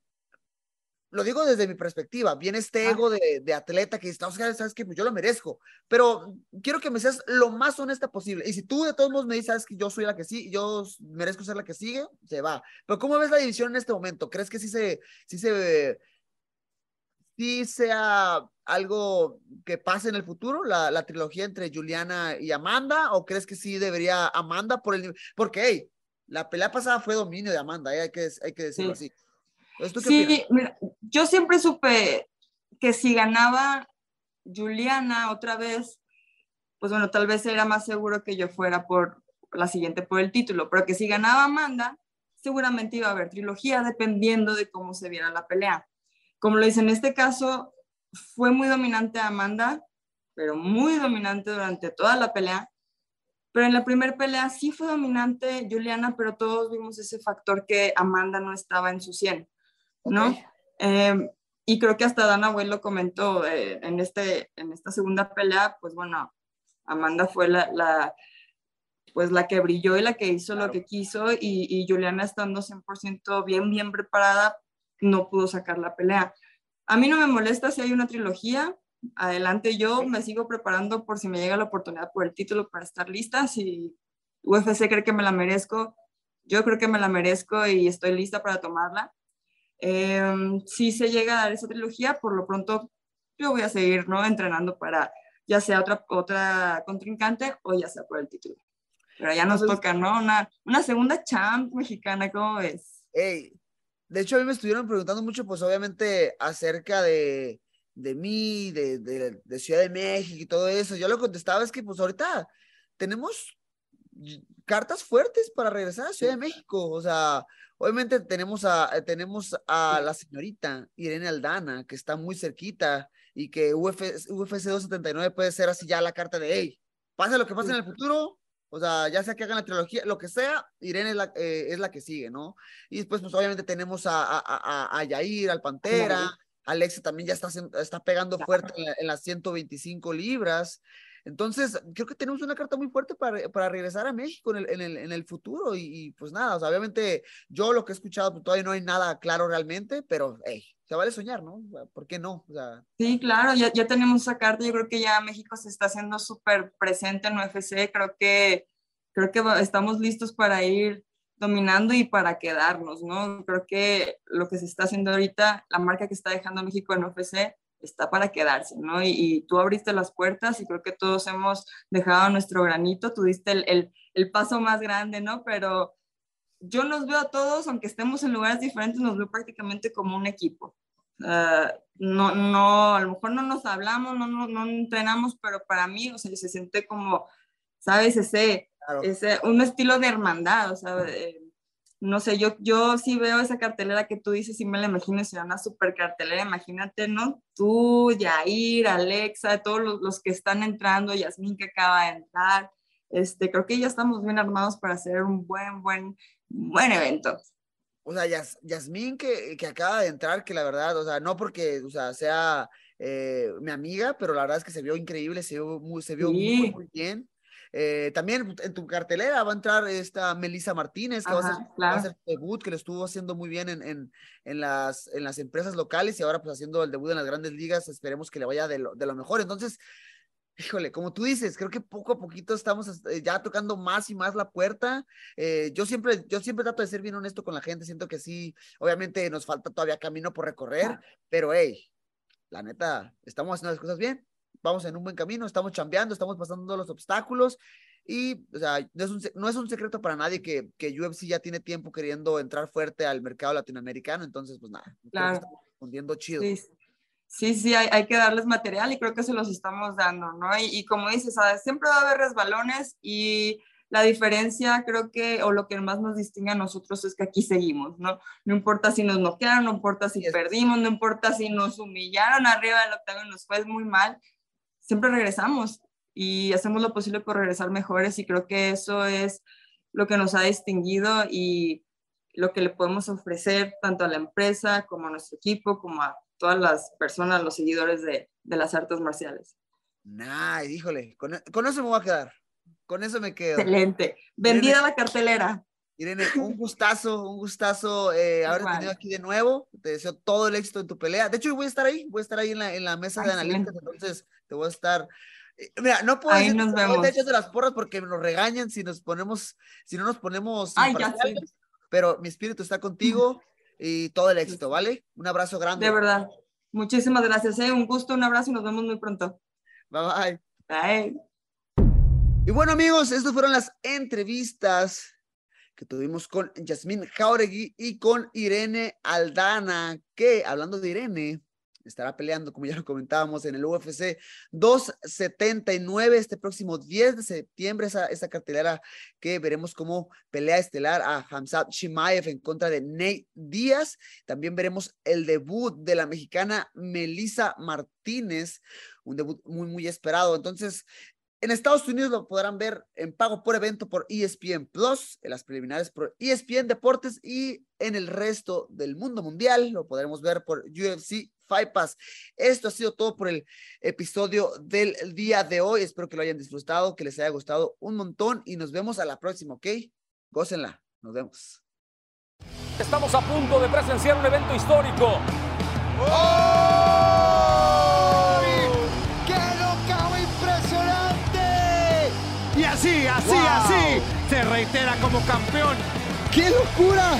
lo digo desde mi perspectiva, viene este ego de, de atleta que dice, Oscar, sabes que yo lo merezco, pero quiero que me seas lo más honesta posible, y si tú de todos modos me dices, sabes que yo soy la que sí, yo merezco ser la que sigue, se va. Pero ¿cómo ves la división en este momento? ¿Crees que sí se, sí se, sí sea algo que pase en el futuro, la, la trilogía entre Juliana y Amanda, o crees que sí debería Amanda por el, porque, hey, la pelea pasada fue dominio de Amanda, ¿eh? hay que, hay que decirlo sí. así. Sí, mira, yo siempre supe que si ganaba Juliana otra vez, pues bueno, tal vez era más seguro que yo fuera por la siguiente por el título, pero que si ganaba Amanda, seguramente iba a haber trilogía, dependiendo de cómo se viera la pelea. Como lo dice, en este caso fue muy dominante Amanda, pero muy dominante durante toda la pelea, pero en la primera pelea sí fue dominante Juliana, pero todos vimos ese factor que Amanda no estaba en su cien, ¿no? Okay. Eh, y creo que hasta Dan Abuelo comentó eh, en, este, en esta segunda pelea, pues bueno, Amanda fue la, la, pues la que brilló y la que hizo claro. lo que quiso, y, y Juliana, estando cien por ciento bien, bien preparada, no pudo sacar la pelea. A mí no me molesta si hay una trilogía, adelante, yo me sigo preparando por si me llega la oportunidad por el título, para estar lista. Si U F C cree que me la merezco, yo creo que me la merezco y estoy lista para tomarla. Eh, si se llega a dar esa trilogía, por lo pronto yo voy a seguir, ¿no?, entrenando para ya sea otra, otra contrincante o ya sea por el título. Pero ya nos Entonces, toca, ¿no? Una, una segunda champ mexicana, ¿cómo ves? Hey, de hecho, a mí me estuvieron preguntando mucho, pues obviamente, acerca de... de mí, de, de, de Ciudad de México y todo eso. Yo lo contestaba, es que pues ahorita tenemos cartas fuertes para regresar a Ciudad de México, o sea, obviamente tenemos a, tenemos a la señorita Irene Aldana, que está muy cerquita, y que U F C dos setenta y nueve puede ser así ya la carta de, hey, pase lo que pase en el futuro, o sea, ya sea que hagan la trilogía, lo que sea, Irene es la, eh, es la que sigue, ¿no? Y después pues obviamente tenemos a, a, a, a Yair, al Pantera, Alexa también ya está, está pegando fuerte en, la, en las ciento veinticinco libras. Entonces, creo que tenemos una carta muy fuerte para, para regresar a México en el, en el, en el futuro. Y, y pues nada, o sea, obviamente yo lo que he escuchado, todavía no hay nada claro realmente, pero hey, se vale soñar, ¿no? ¿Por qué no? O sea, sí, claro, ya, ya tenemos esa carta. Yo creo que ya México se está haciendo súper presente en U F C. Creo que, creo que estamos listos para ir dominando y para quedarnos, ¿no? Creo que lo que se está haciendo ahorita, la marca que está dejando México en U F C, está para quedarse, ¿no? Y, y tú abriste las puertas y creo que todos hemos dejado nuestro granito, tú diste el, el, el paso más grande, ¿no? Pero yo nos veo a todos, aunque estemos en lugares diferentes, nos veo prácticamente como un equipo. Uh, no, no, a lo mejor no nos hablamos, no, no, no entrenamos, pero para mí, o sea, se siente como, ¿sabes? Ese... Claro. Es un estilo de hermandad, o sea, eh, no sé, yo, yo sí veo esa cartelera que tú dices, sí me la imagino, será una super cartelera, imagínate, ¿no? Tú, Yair, Alexa, todos los, los que están entrando, Yazmin que acaba de entrar, este, creo que ya estamos bien armados para hacer un buen, buen, buen evento. O sea, Yas, Yazmin que, que acaba de entrar, que la verdad, o sea, no porque, o sea, sea eh, mi amiga, pero la verdad es que se vio increíble, se vio muy, se vio sí. muy, muy bien. Eh, también en tu cartelera va a entrar esta Melissa Martínez, que Ajá, va, a hacer, claro. va a hacer debut, que lo estuvo haciendo muy bien en, en, en, las, en las empresas locales y ahora pues haciendo el debut en las grandes ligas. Esperemos que le vaya de lo, de lo mejor. Entonces, híjole, como tú dices, creo que poco a poquito estamos ya tocando más y más la puerta. Eh, yo siempre yo siempre trato de ser bien honesto con la gente. Siento que sí, obviamente nos falta todavía camino por recorrer, ah. pero hey, la neta, estamos haciendo las cosas bien, vamos en un buen camino, estamos chambeando, estamos pasando los obstáculos y, o sea, no es un, no es un secreto para nadie que, que U F C ya tiene tiempo queriendo entrar fuerte al mercado latinoamericano, entonces, pues nada, claro. estamos respondiendo chido. Sí. Sí, sí, hay, hay que darles material y creo que se los estamos dando, ¿no? Y, y como dices, ¿sabes? Siempre va a haber resbalones y la diferencia creo que, o lo que más nos distingue a nosotros es que aquí seguimos, ¿no? No importa si nos noquearon, no importa si perdimos, no importa si nos humillaron arriba del octavo y nos fue muy mal, siempre regresamos y hacemos lo posible por regresar mejores y creo que eso es lo que nos ha distinguido y lo que le podemos ofrecer tanto a la empresa como a nuestro equipo, como a todas las personas, los seguidores de, de las artes marciales. Nah, híjole, con, con eso me voy a quedar, con eso me quedo. Excelente, vendida Irene, la cartelera. Irene, un gustazo, un gustazo eh, haber tenido aquí de nuevo, te deseo todo el éxito en tu pelea, de hecho yo voy a estar ahí, voy a estar ahí en la, en la mesa Ay, de analistas, entonces te voy a estar... Mira, no puedo decir te echas de las porras porque nos regañan si nos ponemos, si no nos ponemos Ay, pero mi espíritu está contigo, y todo el éxito, ¿vale? Un abrazo grande. De verdad. Muchísimas gracias, ¿eh? Un gusto, un abrazo y nos vemos muy pronto. Bye, bye. Bye. Y bueno, amigos, estas fueron las entrevistas que tuvimos con Yazmin Jauregui y con Irene Aldana, que, hablando de Irene, estará peleando, como ya lo comentábamos, en el U F C doscientos setenta y nueve este próximo diez de septiembre, esa, esa cartelera que veremos como pelea estelar a Khamzat Chimaev en contra de Nate Diaz. También veremos el debut de la mexicana Melissa Martínez, un debut muy, muy esperado. Entonces, en Estados Unidos lo podrán ver en pago por evento por E S P N Plus, en las preliminares por E S P N Deportes y en el resto del mundo mundial lo podremos ver por U F C Fight Pass. Esto ha sido todo por el episodio del día de hoy. Espero que lo hayan disfrutado, que les haya gustado un montón y nos vemos a la próxima, ¿ok? Gócenla, nos vemos. Estamos a punto de presenciar un evento histórico. ¡Oh! Así, así, wow. así, se reitera como campeón. ¡Qué locura!